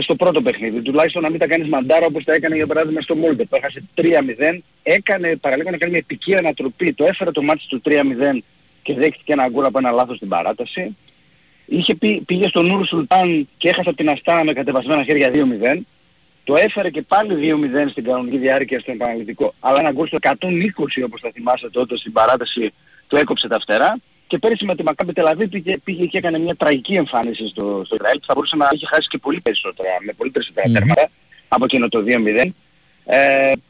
στο πρώτο παιχνίδι, τουλάχιστον να μην τα κάνεις μαντάρα όπως τα έκανε για παράδειγμα στο Μόλντε. Το έχασε 3-0, παραλίγο να κάνει μια επική ανατροπή, το έφερε το μάτι του 3-0 και δέχτηκε ένα γκολ από ένα λάθος στην παράταση. Πήγε στον Νούρ Σουλτάν και έχασε από την Αστάνα με κατεβασμένα χέρια 2-0. Το έφερε και πάλι 2-0 στην κανονική διάρκεια στον επαναληπτικό. Αλλά ένα γκολ στο 120, όπως θα θυμάστε τότε, στην παράταση του έκοψε τα φτερά. Και πέρυσι με τη Μακάμπι Τελ Αβίβ πήγε και έκανε μια τραγική εμφάνιση στο Ισραήλ. Θα μπορούσε να είχε χάσει και πολύ περισσότερα, με πολύ περισσότερα τέρματα από εκείνο το 2-0.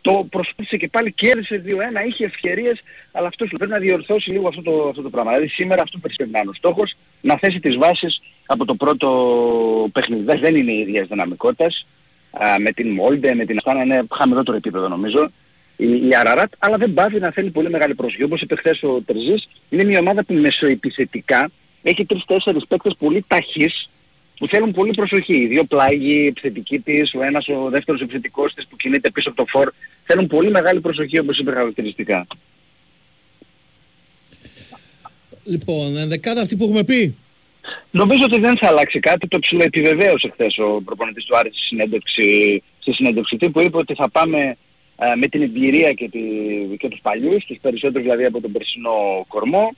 Το προσπάθησε και πάλι, κέρδισε 2-1, είχε ευκαιρίες, αλλά αυτός πρέπει να διορθώσει λίγο αυτό το πράγμα. Δηλαδή σήμερα αυτό περισπερνάνε ο στόχος, να θέσει τις βάσεις από το πρώτο παιχνίδι. Δεν είναι ίδιας δυναμικότητας, με την Μόλντε, με την Αστάνα είναι χαμηλότερο επίπεδο νομίζω, η Αραράτ, αλλά δεν πάβει να θέλει πολύ μεγάλη προσοχή. Όπως είπε χθες ο Τερζής, είναι μια ομάδα που μεσοεπιθετικά έχει 3-4 παίκτες πολύ ταχύς, που θέλουν πολύ προσοχή. Οι δύο πλάγοι, επιθετικοί της, ο ένας ο δεύτερος επιθετικός της που κινείται πίσω από το φορ, θέλουν πολύ μεγάλη προσοχή όπως είπε χαρακτηριστικά. Λοιπόν, ενδεκάδα αυτή που έχουμε πει. Νομίζω ότι δεν θα αλλάξει κάτι. Το ψηλό επιβεβαίωσε χθες ο προπονητής του Άρη στη συνέντευξη που είπε ότι θα πάμε με την εμπειρία και τους παλιούς, τους περισσότερους δηλαδή από τον περσινό κορμό.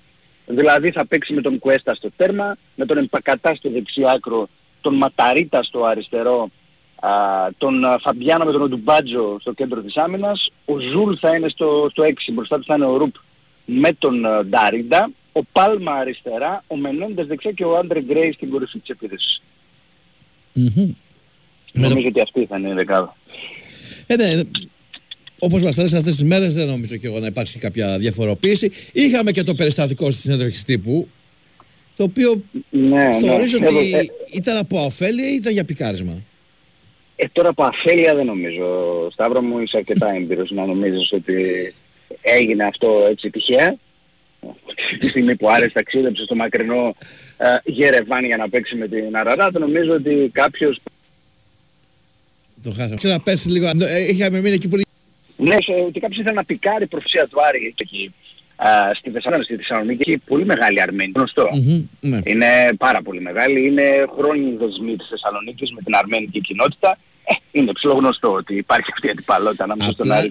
Δηλαδή θα παίξει με τον Κουέστα στο τέρμα, με τον Εμπακατά στο δεξιό άκρο, τον Ματαρίτα στο αριστερό, τον Φαμπιάνο με τον Ντουμπάτζο στο κέντρο της άμυνας, ο Ζουλ θα είναι στο 6, μπροστά του θα είναι ο Ρουπ με τον Νταρίντα, ο Πάλμα αριστερά, ο Μενόντες δεξιά και ο Άντρε Γκρέι στην κορυφή της επίθεσης. Νομίζω ότι αυτή θα είναι η δεκάδα. Όπως μας λες αυτές τις μέρες, δεν νομίζω και εγώ να υπάρξει κάποια διαφοροποίηση. Είχαμε και το περιστατικό στη συνέντευξη τύπου, το οποίο θεωρείς ότι ήταν από αφέλεια ή ήταν για πικάρισμα. Τώρα από αφέλεια δεν νομίζω. Σταύρο μου, είσαι αρκετά έμπειρος να νομίζεις ότι έγινε αυτό έτσι τυχαία. Τη στιγμή που Άρης ταξίδεψε στο μακρινό Γερεβάν για να παίξει με την Αραράτ, νομίζω ότι κάποιος... Το χάσαμε. Ξέρω να πέσει λίγο, είχαμε μείνει εκεί που... Ναι, ότι κάποιος ήθελε να πικάρει η προφησία του Άρη εκεί στη Θεσσαλονίκη, στη Θεσσαλονίκη, πολύ μεγάλη Αρμένη, γνωστό. Ναι. Είναι πάρα πολύ μεγάλη, είναι χρόνιοι δεσμοί της Θεσσαλονίκης με την αρμένικη κοινότητα. Είναι ψιλογνωστό ότι υπάρχει αυτή η αντιπαλότητα ανάμεσα στον Άρη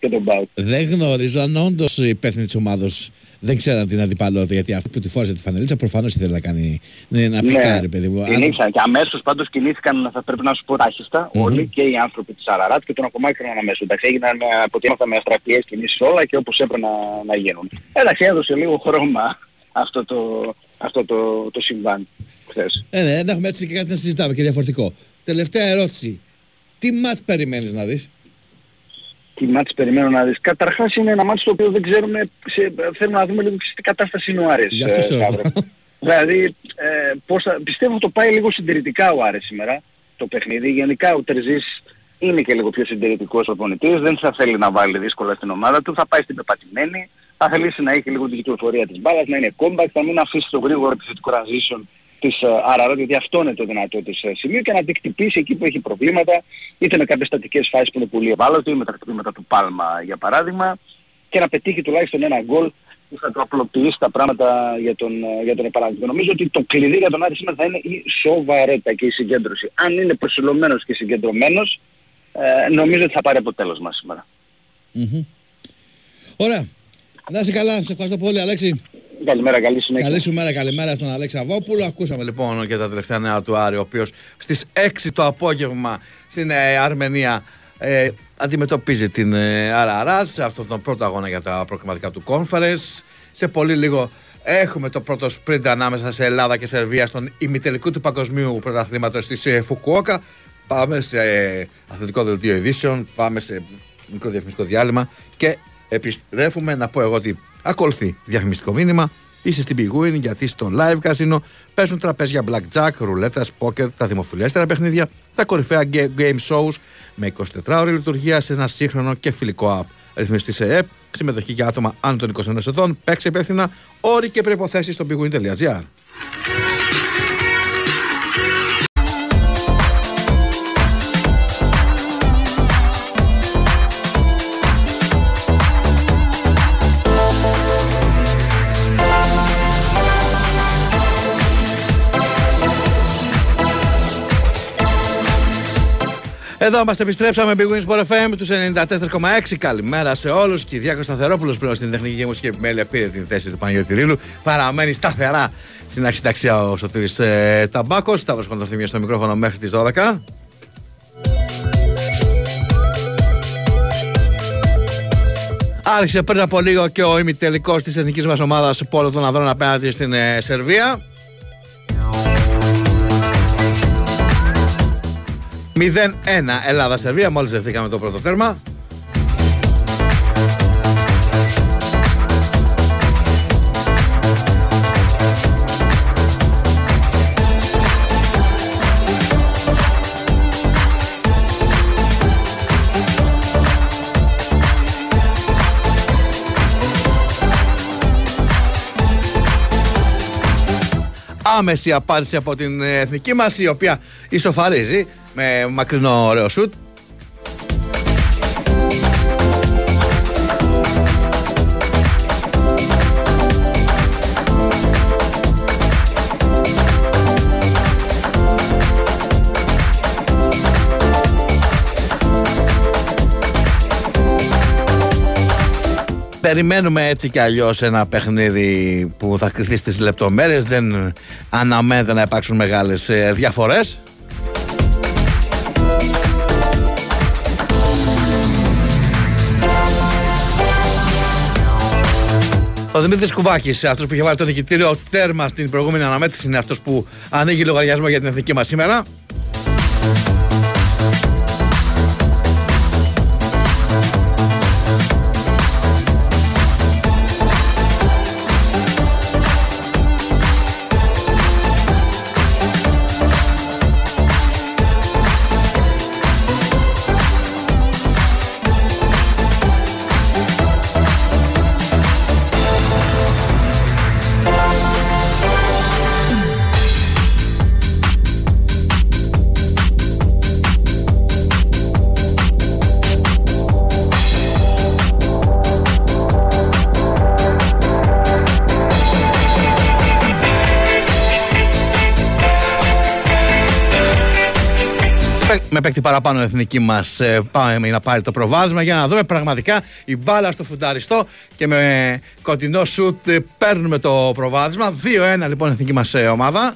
και τον Πάου. Δεν γνωρίζω αν όντως οι υπεύθυνοι της ομάδος δεν ξέραν την αντιπαλότητα, γιατί αυτή που τη φόρεσε τη φανελίτσα προφανώς ήθελε να κάνει να πικάρει, παιδί μου. Την ήξερα και αμέσως πάντως κινήθηκαν, θα πρέπει να σου πω τάχιστα, όλοι και οι άνθρωποι της Αραράτ και τον απομάκρυναν αμέσως. Εντάξει, έγιναν αποτελέσματα με αστραπιές κινήσεις όλα και όπως έπρεπε να γίνουν. Εντάξει, έδωσε λίγο χρώμα αυτό το συμβάν χθες. Ναι, να έχουμε έτσι και κάτι να συζητάμε και διαφορετικό. Τελευταία ερώτηση. Τι μάτς περιμένεις να δεις? Τι μάτς περιμένω να δεις? Καταρχάς είναι ένα μάτς το οποίο δεν ξέρουμε, θέλουμε να δούμε λίγο σε τι κατάσταση είναι ο Άρης. Γι' αυτό σε ρωτάω. Δηλαδή, πιστεύω το πάει λίγο συντηρητικά ο Άρης σήμερα το παιχνίδι. Γενικά ο Τερζής είναι και λίγο πιο συντηρητικός ο πονητής. Δεν θα θέλει να βάλει δύσκολα στην ομάδα του. Θα πάει στην πεπατημένη. Θα θελήσει να έχει λίγο την κυκλοφορία της μπάλας, να είναι compact, να μην αφήσει το γρήγορο επιθετικό transition της Αραράτ, γιατί αυτό είναι το δυνατό της σημείο, και να την χτυπήσει εκεί που έχει προβλήματα, είτε με κάποιες στατικές φάσεις που είναι πολύ ευάλωτοι, με τα χτυπήματα του Πάλμα για παράδειγμα, και να πετύχει τουλάχιστον ένα γκολ που θα τροπλοποιήσει τα πράγματα για τον επαναληπτικό. Νομίζω ότι το κλειδί για τον Άρη σήμερα θα είναι η σοβαρέτα και η συγκέντρωση. Αν είναι προσιλωμένος και συγκεντρωμένος, νομίζω ότι θα πάρει αποτέλεσμα σήμερα. Mm-hmm. Ωραία. Να είσαι καλά. Σε ευχαριστώ πολύ, Αλέξη. Καλημέρα, καλή συνέχεια. Καλημέρα στον Αλέξη Αβόπουλο. Ακούσαμε λοιπόν και τα τελευταία νέα του Άρη, ο οποίος στις 6 το απόγευμα στην Αρμενία αντιμετωπίζει την Αραράτ σε αυτόν τον πρώτο αγώνα για τα προκριματικά του Conference. Σε πολύ λίγο έχουμε το πρώτο sprint ανάμεσα σε Ελλάδα και Σερβία στον ημιτελικό του Παγκοσμίου Πρωταθλήματος της Φουκουόκα. Πάμε σε αθλητικό δελτίο ειδήσεων, πάμε σε μικρό διαφημιστικό διάλειμμα και επιστρέφουμε. Να πω εγώ ότι ακολουθεί διαφημιστικό μήνυμα. Είσαι στην Big Win, γιατί στο live καζίνο παίζουν τραπέζια blackjack, ρουλέτα, πόκερ, τα δημοφιλέστερα παιχνίδια, τα κορυφαία game shows με 24ωρη λειτουργία σε ένα σύγχρονο και φιλικό app. Ρυθμιστή σε app, συμμετοχή για άτομα άνω των 21 ετών, παίξε υπεύθυνα, όροι και προϋποθέσεις στο bigwin.gr. Εδώ είμαστε, επιστρέψαμε, Big Wins Sport FM τους 94,6. Καλημέρα σε όλους. Κυριάκος Σταθερόπουλος πλέον στην τεχνική μουσική επιμέλεια πήρε την θέση του Παναγιώτη Ρήλου. Παραμένει σταθερά στην αρχιταξία ο Σωτήρης Ταμπάκος. Σταύρος Χονδροθύμιο στο μικρόφωνο μέχρι τις 12. Άρχισε πριν από λίγο και ο ημιτελικός της εθνικής μας ομάδας πόλο των ανδρών απέναντι στην Σερβία. 0-1 Ελλάδα-Σερβία, μόλις δεχθήκαμε το πρώτο τέρμα. Άμεση απάντηση από την εθνική μας, η οποία ισοφαρίζει με μακρινό ωραίο σουτ. Περιμένουμε έτσι κι αλλιώς ένα παιχνίδι που θα κριθεί στις λεπτομέρειες. Δεν αναμένεται να υπάρξουν μεγάλες διαφορές. Ο Δημήτρης Κουβάκης, αυτός που είχε βάλει το νικητήριο τέρμα στην προηγούμενη αναμέτρηση, είναι αυτός που ανοίγει λογαριασμό για την εθνική μας σήμερα. Με παίκτη παραπάνω η εθνική μας πάμε να πάρει το προβάδισμα, για να δούμε πραγματικά η μπάλα στο φουνταριστό και με κοντινό σουτ παίρνουμε το προβάδισμα. 2-1 λοιπόν η εθνική μας ομάδα.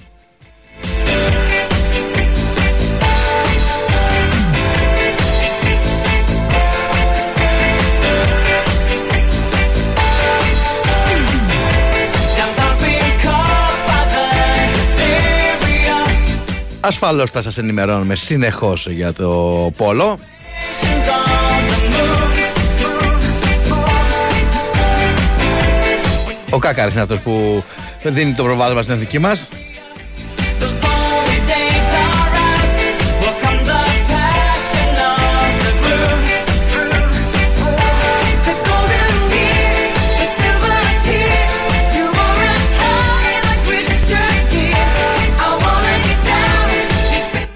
Ασφαλώς θα σας ενημερώνουμε συνεχώς για το πόλο. Ο Κάκαρης είναι αυτός που δίνει το προβάδισμα στην εθνική μας.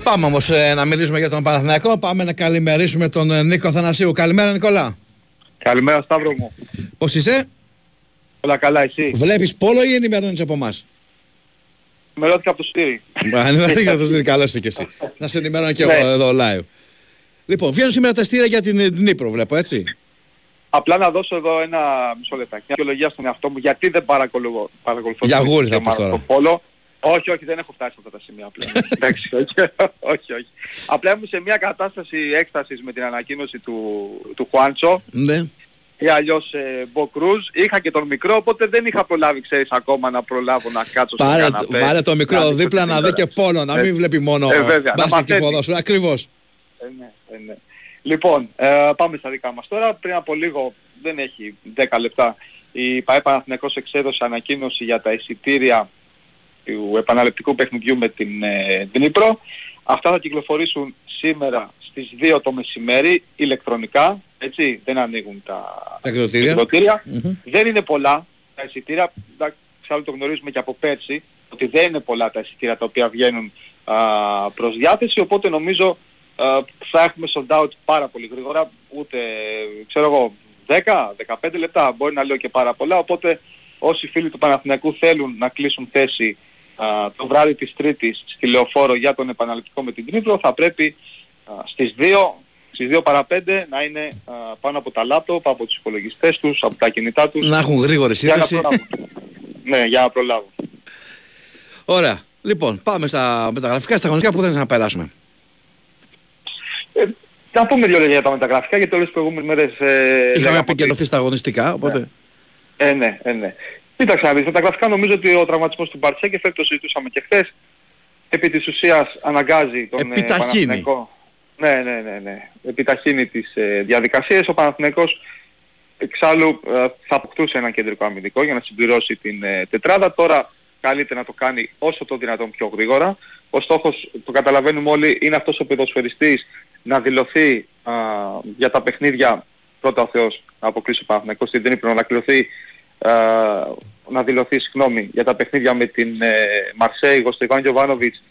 Πάμε όμως να μιλήσουμε για τον Παναθηναϊκό. Πάμε να καλημερίσουμε τον Νίκο Θανασίου. Καλημέρα, Νικόλα. Καλημέρα, Σταύρο μου. Πώς είσαι? Όλα καλά, εσύ. Βλέπεις πόλο ή ενημερώνεις από εμάς? Ενημερώθηκα από το Στήρι. Ενημερώθηκα από το Στήρι, καλώς είσαι και εσύ. Να σε ενημερώνω και εγώ εδώ live. Λοιπόν, βγαίνουν σήμερα τα στήρια για την Νύπρο, βλέπω, έτσι. Απλά να δώσω εδώ ένα μισό λεπτάκι. Μια δικαιολογία στον εαυτό μου, γιατί δεν παρακολουθώ το πόλο. Όχι, όχι, δεν έχω φτάσει σε αυτά τα σημεία πλέον. Εντάξει, όχι, όχι. Απλά ήμουν σε μια κατάσταση έκστασης με την ανακοίνωση του Χουάντσο. Ναι. Ή αλλιώς Μποκρούζ. Είχα και τον μικρό, οπότε δεν είχα προλάβει, ξέρεις, ακόμα να προλάβω να κάτσω στο καναπέ. Πάρε το μικρό δίπλα να δει και πόλο, να μην βλέπει μόνο μπάσκετ και ποδόσφαιρο. Ακριβώς. Ναι. Λοιπόν, πάμε στα δικά μας τώρα. Πριν από λίγο, δεν έχει 10 λεπτά, η ΠΑΕ Παναθηναϊκός εξέδωσε ανακοίνωση για τα εισιτήρια του επαναληπτικού παιχνιδιού με την Ντνίπρο. Αυτά θα κυκλοφορήσουν σήμερα στις 2 το μεσημέρι, ηλεκτρονικά, έτσι, δεν ανοίγουν τα εκδοτήρια. Δεν είναι πολλά τα εισιτήρια, εξάλλου το γνωρίζουμε και από πέρσι, ότι δεν είναι πολλά τα εισιτήρια τα οποία βγαίνουν προς διάθεση, οπότε νομίζω θα έχουμε sold out πάρα πολύ γρήγορα, ούτε, ξέρω εγώ, 10-15 λεπτά, μπορεί να λέω και πάρα πολλά, οπότε όσοι φίλοι του Παναθηναϊκού θέλουν να κλείσουν θέση το βράδυ της Τρίτης στη Λεωφόρο για τον επαναληπτικό με την Ντνίπρο, θα πρέπει στις 2 παρα 5 να είναι πάνω από τα λάπτοπ, από τους υπολογιστές τους, από τα κινητά τους. Να έχουν γρήγορη σύνδεση. Ναι, για να προλάβουν. Ωραία. Λοιπόν, πάμε στα μεταγραφικά, στα αγωνιστικά που θέλεις να περάσουμε. Να πούμε δύο λόγια για τα μεταγραφικά, γιατί όλες τις προηγούμενες μέρες... είχαμε επικεντρωθεί στα αγωνιστικά, οπότε... Ναι. Ναι. Κοίταξε να δεις, μεταγραφικά νομίζω ότι ο τραυματισμός του Μπαρτσέκεφ, και το συζητούσαμε και χθες, επί της ουσίας αναγκάζει τον Παναθηναϊκό. Ναι. Επιταχύνει τις διαδικασίες. Ο Παναθηναϊκός εξάλλου θα αποκτούσε ένα κεντρικό αμυντικό για να συμπληρώσει την τετράδα. Τώρα καλείται να το κάνει όσο το δυνατόν πιο γρήγορα. Ο στόχος, το καταλαβαίνουμε όλοι, είναι αυτός ο ποδοσφαιριστής να δηλωθεί για τα παιχνίδια, πρώτα ο Θεός να αποκλείσει ο Παναθηναϊκός στην Ντνίπρο, να δηλωθεί για τα παιχνίδια με την Μαρσέιγ, ο Στεβάν Γιοβάνοβιτς,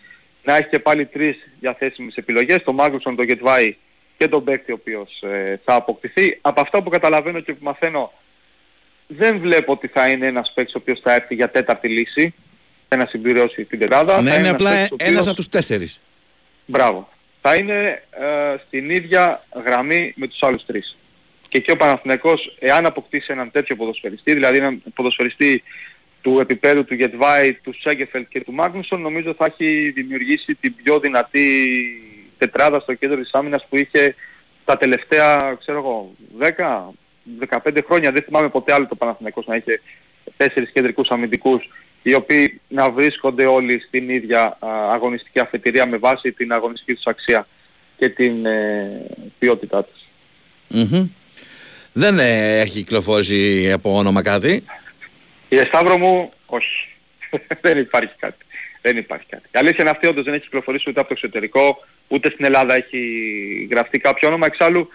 να έχει και πάλι τρεις διαθέσιμες επιλογές, τον Μάγκλουσον, τον Γετβάη και τον παίκτη ο οποίος θα αποκτηθεί. Από αυτά που καταλαβαίνω και που μαθαίνω, δεν βλέπω ότι θα είναι ένας παίκτης ο οποίος θα έρθει για τέταρτη λύση, να συμπληρώσει την τετράδα. Ναι, είναι απλά ένας από τους τέσσερις. Μπράβο. Θα είναι στην ίδια γραμμή με τους άλλους τρεις. Και εκεί ο Παναθηναϊκός, εάν αποκτήσει έναν τέτοιο ποδοσφαιριστή, δηλαδή έναν ποδοσφαιριστή του επίπεδου του Γετβάη, του Σέγκεφελτ και του Μάγνουσον, νομίζω θα έχει δημιουργήσει την πιο δυνατή τετράδα στο κέντρο της άμυνας που είχε τα τελευταία, ξέρω εγώ, 10-15 χρόνια. Δεν θυμάμαι ποτέ άλλο το Παναθηναϊκός να είχε τέσσερις κεντρικούς αμυντικούς, οι οποίοι να βρίσκονται όλοι στην ίδια αγωνιστική αφετηρία με βάση την αγωνιστική τους αξία και την ποιότητά τους. Mm-hmm. Δεν έχει κυκλοφόρηση από όνομα κάτι. Για Σταύρο μου, όχι. Δεν υπάρχει κάτι. Η αλήθεια είναι αυτή, όντως δεν έχει κυκλοφορήσει ούτε από το εξωτερικό, ούτε στην Ελλάδα έχει γραφτεί κάποιο όνομα. Εξάλλου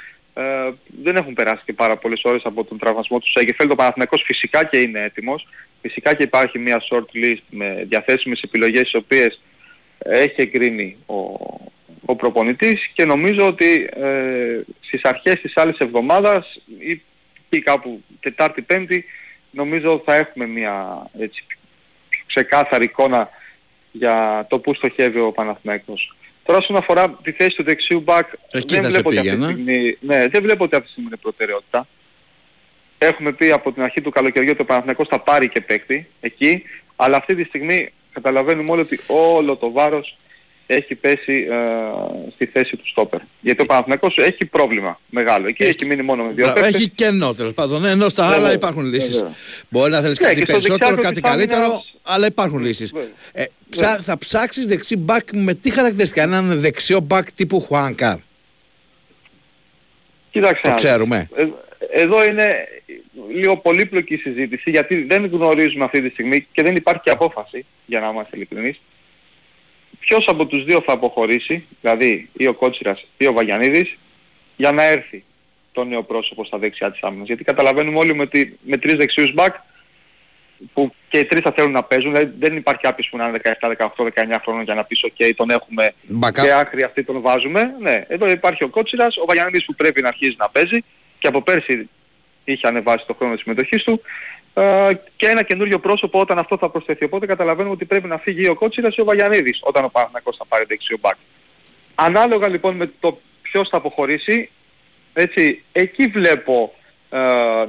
δεν έχουν περάσει και πάρα πολλές ώρες από τον τραυματισμό του Σέγκεφελτ. Ο Παναθηναϊκός φυσικά και είναι έτοιμος. Φυσικά και υπάρχει μια short list με διαθέσιμες επιλογές, τις οποίες έχει εγκρίνει ο προπονητής, και νομίζω ότι στις αρχές της άλλης εβδομάδας ή κάπου Τετάρτη, Πέμπτη, νομίζω θα έχουμε μια έτσι ξεκάθαρη εικόνα για το που στοχεύει ο Παναθηναϊκός. Τώρα όσον αφορά τη θέση του δεξιού μπακ, δεν βλέπω ότι αυτή τη στιγμή είναι προτεραιότητα. Έχουμε πει από την αρχή του καλοκαιριού ότι ο Παναθηναϊκός θα πάρει και παίκτη εκεί, αλλά αυτή τη στιγμή καταλαβαίνουμε όλοι ότι όλο το βάρος έχει πέσει στη θέση του στόπερ. Γιατί ο Παναθηναϊκός έχει πρόβλημα μεγάλο. Εκεί έχει μείνει μόνο με δύο παίκτες. Έχει κενό, τέλος πάντων, ενώ στα άλλα υπάρχουν λύσεις. Μπορεί να θέλεις κάτι περισσότερο, κάτι καλύτερο, αλλά υπάρχουν λύσεις. Θα ψάξεις δεξί μπακ με τι χαρακτηριστικά? Έναν δεξιό μπακ τύπου Χουάνκαρ. Κοίταξε, ξέρουμε. Εδώ είναι λίγο πολύπλοκη η συζήτηση, γιατί δεν γνωρίζουμε αυτή τη στιγμή και δεν υπάρχει και απόφαση, για να είμαστε ειλικρινείς, ποιος από τους δύο θα αποχωρήσει, δηλαδή ή ο Κότσιρας ή ο Βαγιανίδης, για να έρθει το νέο πρόσωπο στα δεξιά της άμυνας. Γιατί καταλαβαίνουμε όλοι ότι με τρεις δεξιούς μπακ, που και οι τρεις θα θέλουν να παίζουν, δηλαδή δεν υπάρχει κάποιος που να είναι 17, 18, 19 χρόνων για να πεις ok, τον έχουμε και άκρη αυτή τον βάζουμε. Ναι, εδώ υπάρχει ο Κότσιρας, ο Βαγιανίδης που πρέπει να αρχίζει να παίζει, και από πέρσι είχε ανεβάσει το χρόνο της συμμετοχής του, και ένα καινούριο πρόσωπο όταν αυτό θα προσθεθεί. Οπότε καταλαβαίνουμε ότι πρέπει να φύγει ο Κότσιρας ή ο Βαγιανίδης όταν ο Παναθηναϊκός θα πάρει δεξιό μπακ. Ανάλογα λοιπόν με το ποιος θα αποχωρήσει, έτσι, εκεί βλέπω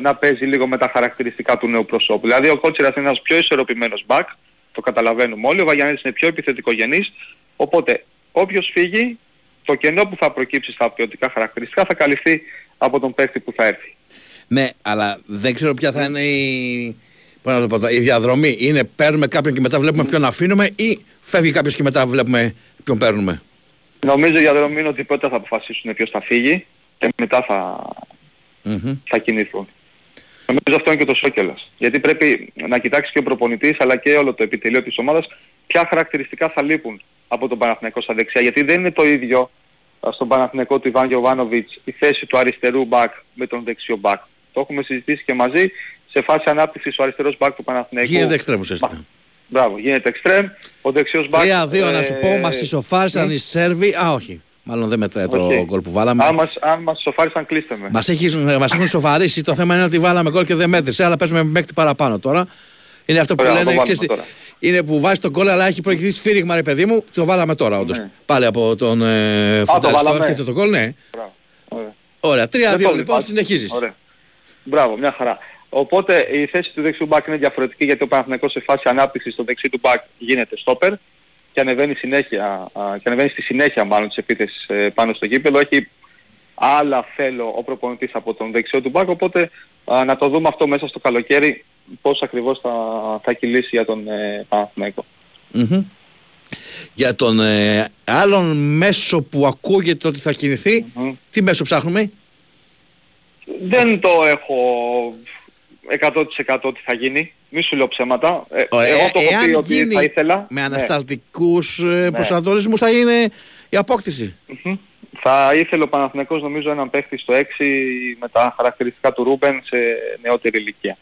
να παίζει λίγο με τα χαρακτηριστικά του νέου προσώπου. Δηλαδή ο Κότσιρας είναι ένας πιο ισορροπημένος μπακ, το καταλαβαίνουμε όλοι, ο Βαγιανίδης είναι πιο επιθετικογενής, οπότε όποιος φύγει, το κενό που θα προκύψει στα ποιοτικά χαρακτηριστικά θα καλυφθεί από τον παίκτη που θα έρθει. Ναι, αλλά δεν ξέρω ποια θα είναι η διαδρομή. Είναι παίρνουμε κάποιον και μετά βλέπουμε ποιον αφήνουμε, ή φεύγει κάποιος και μετά βλέπουμε ποιον παίρνουμε. Νομίζω η διαδρομή είναι ότι πρώτα θα αποφασίσουν ποιος θα φύγει και μετά θα κινηθούν. Νομίζω αυτό είναι και το σόκελας. Γιατί πρέπει να κοιτάξει και ο προπονητής αλλά και όλο το επιτελείο της ομάδας ποια χαρακτηριστικά θα λείπουν από τον Παναθηναϊκό στα δεξιά. Γιατί δεν είναι το ίδιο στον Παναθηναϊκό του Ιβάν Γιοβάνοβιτς η θέση του αριστερού μπακ με τον δεξιό μπακ. Το έχουμε συζητήσει και μαζί. Σε φάση ανάπτυξης ο αριστερός μπακ του Παναθηναϊκού γίνεται εξτρέμ ουσιαστικά. Μπράβο, γίνεται εξτρέμ. Ο δεξιός μπακ... 3-2 να σου πω, μας ισοφάρισαν οι Σέρβοι. Α, όχι. Μάλλον δεν μετράει το γκολ που βάλαμε. Αν μας ισοφάρισαν, κλείστε με. Μας έχουν σοβαρίσει. Το θέμα είναι ότι βάλαμε γκολ και δεν μέτρησε. Αλλά παίζουμε με παίκτη παραπάνω τώρα. Είναι αυτό που λένε. Είναι που βάζει τον κόλλο, αλλά έχει προηγηθεί σφύριγμα, ρε παιδί μου. Το βάλαμε τώρα, όντως. Ναι. Πάλι από τον Φονταριστό έρχεται το κόλλο, ναι. Μπράβο. Ωραία. 3-2 λοιπόν, συνεχίζεις. Ωραία. Μπράβο, μια χαρά. Οπότε η θέση του δεξιού μπακ είναι διαφορετική, γιατί ο Παναθηναϊκός σε φάση ανάπτυξης στο δεξί του μπακ γίνεται στόπερ και ανεβαίνει στη συνέχεια μάλλον της επίθεσης πάνω στο γήπεδο. Έχει άλλα θέλω ο προπονητής από τον δεξιό του μπακ, οπότε να το δούμε αυτό μέσα στο καλοκαίρι. Πώς ακριβώς θα κυλήσει για τον Παναθηναϊκό. Για τον άλλον μέσο που ακούγεται ότι θα κινηθεί, τι μέσο ψάχνουμε? Δεν το έχω 100% ότι θα γίνει. Μη σου λέω ψέματα. Εγώ το έχω πει ότι θα ήθελα. Με ανασταλτικούς προσανατολισμούς θα είναι η απόκτηση. Θα ήθελε ο Παναθηναϊκός νομίζω έναν παίχτη στο 6 με τα χαρακτηριστικά του Ρούμπεν σε νεότερη ηλικία.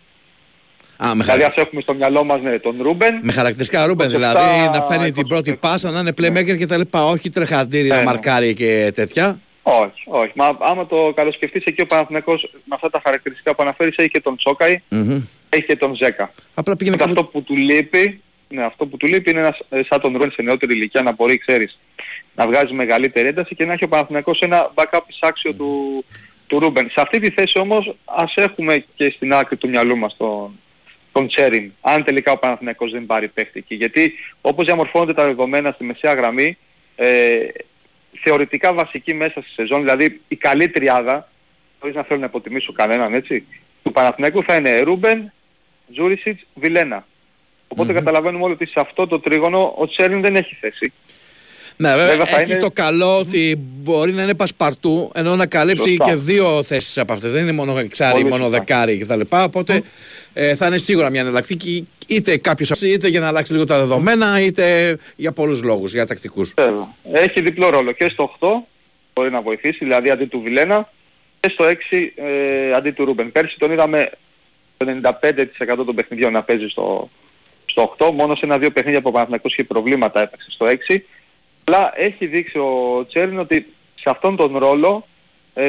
Δηλαδή ας έχουμε στο μυαλό μας τον Ρούμπεν. Με χαρακτηριστικά Ρούμπεν, δηλαδή να παίρνει την πρώτη πάσα, να είναι playmaker και τα λοιπά, όχι τρεχαντήρι να μαρκάρει και τέτοια. Όχι, όχι. Μα άμα το καλοσκεφτείς, εκεί ο Παναθηναϊκός με αυτά τα χαρακτηριστικά που αναφέρεις έχει και τον Τσόκαη, έχει και τον Ζέκα. Απλά πήγαινε αυτό που του λείπει, αυτό που του λείπει είναι ένας σαν τον Ρούμπεν σε νεότερη ηλικία να μπορεί, ξέρεις, να βγάζει μεγαλύτερη ένταση και να έχει ο Παναθηναϊκός ένα backup άξιο του Ρούμπεν. Σε αυτή τη θέση όμως ας έχουμε και στην άκρη του μυαλού μας τον Τσέριν, αν τελικά ο Παναθηναϊκός δεν πάρει παίχτη εκεί. Γιατί όπως διαμορφώνονται τα δεδομένα στη μεσαία γραμμή, θεωρητικά βασική μέσα στη σεζόν, δηλαδή η καλή τριάδα, χωρίς να θέλω να υποτιμήσω κανέναν, έτσι, του Παναθηναϊκού θα είναι Ρούμπεν, Τζούρισιτς, Βιλένα. Οπότε καταλαβαίνουμε όλοι ότι σε αυτό το τρίγωνο ο Τσέριν δεν έχει θέση. Ναι, βέβαια έχει το καλό ότι μπορεί να είναι πασπαρτού, ενώ να καλύψει και δύο θέσεις από αυτές. Δεν είναι μόνο εξάρι, μόνο δεκάρι κτλ. Οπότε θα είναι σίγουρα μια εναλλακτική, είτε κάποιος, είτε για να αλλάξει λίγο τα δεδομένα, είτε για πολλούς λόγους, για τακτικούς. Έχει διπλό ρόλο και στο 8 μπορεί να βοηθήσει, δηλαδή αντί του Βιλένα, και στο 6 αντί του Ρούμπεν. Πέρσι τον είδαμε το 95% των παιχνιδιών να παίζει στο 8, μόνο σε ένα-δύο παιχνίδια από Παναθηναϊκός είχε προβλήματα έπαιξε στο 6. Αλλά έχει δείξει ο Τσέριν ότι σε αυτόν τον ρόλο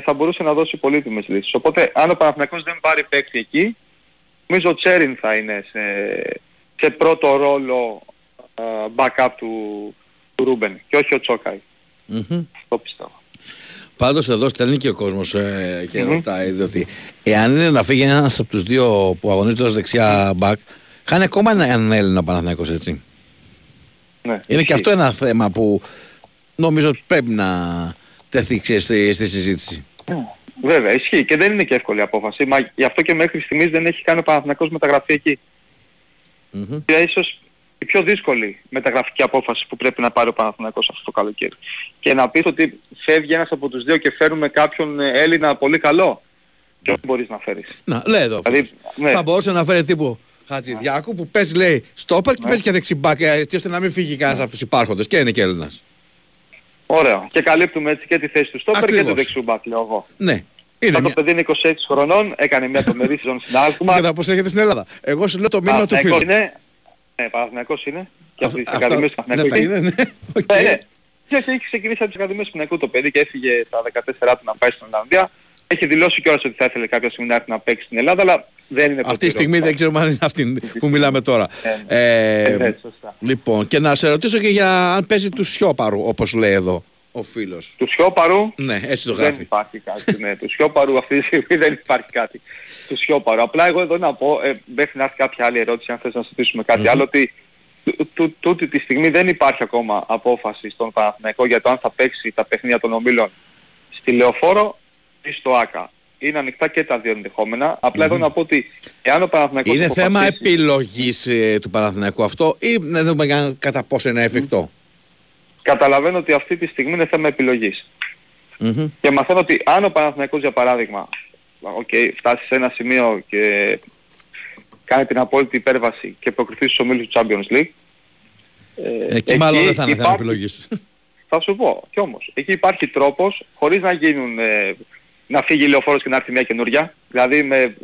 θα μπορούσε να δώσει πολύτιμες λύσεις. Οπότε αν ο Παναθηναϊκός δεν πάρει παίκτη εκεί, νομίζω ο Τσέριν θα είναι σε πρώτο ρόλο backup του Ρούμπεν και όχι ο Τσόκαη. Το πιστεύω. Πάντως εδώ στέλνει και ο κόσμος και ρωτάει ότι εάν είναι να φύγει ένας από τους δύο που αγωνίζονται ως δεξιά back, χάνει ακόμα έναν Έλληνα Παναθηναϊκός, έτσι. Ναι, είναι και αυτό ένα θέμα που νομίζω πρέπει να τεθεί στη συζήτηση. Βέβαια, ισχύει και δεν είναι και εύκολη απόφαση. Μα γι' αυτό και μέχρι στιγμής δεν έχει κάνει ο Παναθηναϊκός μεταγραφή εκεί. Και ίσως η πιο δύσκολη μεταγραφική απόφαση που πρέπει να πάρει ο Παναθηναϊκός αυτό το καλοκαίρι. Και να πεις ότι φεύγει ένας από τους δύο και φέρουμε κάποιον Έλληνα πολύ καλό. Και όχι μπορείς να φέρεις. Να, λέει εδώ. Δηλαδή, θα μπορούσε να φέρει τύπου Χατζηδιάκου που παίζει, λέει, στόπερ και παίζει και δεξιμπάκ, έτσι ώστε να μην φύγει κανένας από τους υπάρχοντες και είναι και Έλληνας. Ωραία. Και καλύπτουμε έτσι και τη θέση του στόπερ και του δεξιμπάκ, λέω εγώ. Ναι. Αυτό το παιδί είναι 26 χρονών, έκανε μια τρομερή σεζόν στην Άλκμα. Κοίτα πώς έρχεται στην Ελλάδα. Εγώ σου λέω το μήνυμα του φίλου. Ναι, Παναθηναϊκός είναι. Και από τις Ακαδημίες του Παναθηναϊκού. Ναι, ναι. Έχει ξεκινήσει από τις Ακαδημίες του Παναθηναϊκού το παιδί και έφυγε στα 14 του να πάει στην Ολλανδία. Έχει δηλώσει κιόλας ότι θα ήθελε κάποια στιγμή να έρθει να παίξει στην Ελλάδα, αλλά δεν είναι αυτή τη στιγμή, δεν ξέρω αν είναι αυτή που μιλάμε τώρα. Λοιπόν, και να σε ρωτήσω και για αν παίζει του Σιώπαρου, όπως λέει εδώ ο φίλος. Του Σιώπαρου, ναι, έτσι το γράφει. Δεν υπάρχει κάτι, ναι. Του Σιώπαρου αυτή τη στιγμή δεν υπάρχει κάτι. Του Σιώπαρου. Απλά εγώ εδώ να πω, μέχρι να έρθει κάποια άλλη ερώτηση, αν θες να συζητήσουμε κάτι άλλο, ότι τούτη τη στιγμή δεν υπάρχει ακόμα απόφαση στον Παναθηναϊκό για το αν θα παίξει τα παιχνίδια των ομίλων στη Λεωφόρο ή στο ΆΚΑ. Είναι ανοιχτά και τα δύο ενδεχόμενα. Απλά εδώ να πω ότι εάν ο Παναθηναϊκός... Είναι θέμα επιλογής του Παναθηναϊκού αυτό ή να δούμε κατά πόσο είναι εφικτό. Καταλαβαίνω ότι αυτή τη στιγμή είναι θέμα επιλογής. Και μαθαίνω ότι αν ο Παναθηναϊκός, για παράδειγμα, φτάσει σε ένα σημείο και κάνει την απόλυτη υπέρβαση και προκριθεί στους ομίλους του Champions League... Εκεί μάλλον δεν θα είναι θέμα επιλογής. Θα σου πω, κι όμως. Εκεί υπάρχει τρόπος, χωρίς να γίνουν... να φύγει η Λεωφόρος και να έρθει μια καινούρια. Δηλαδή με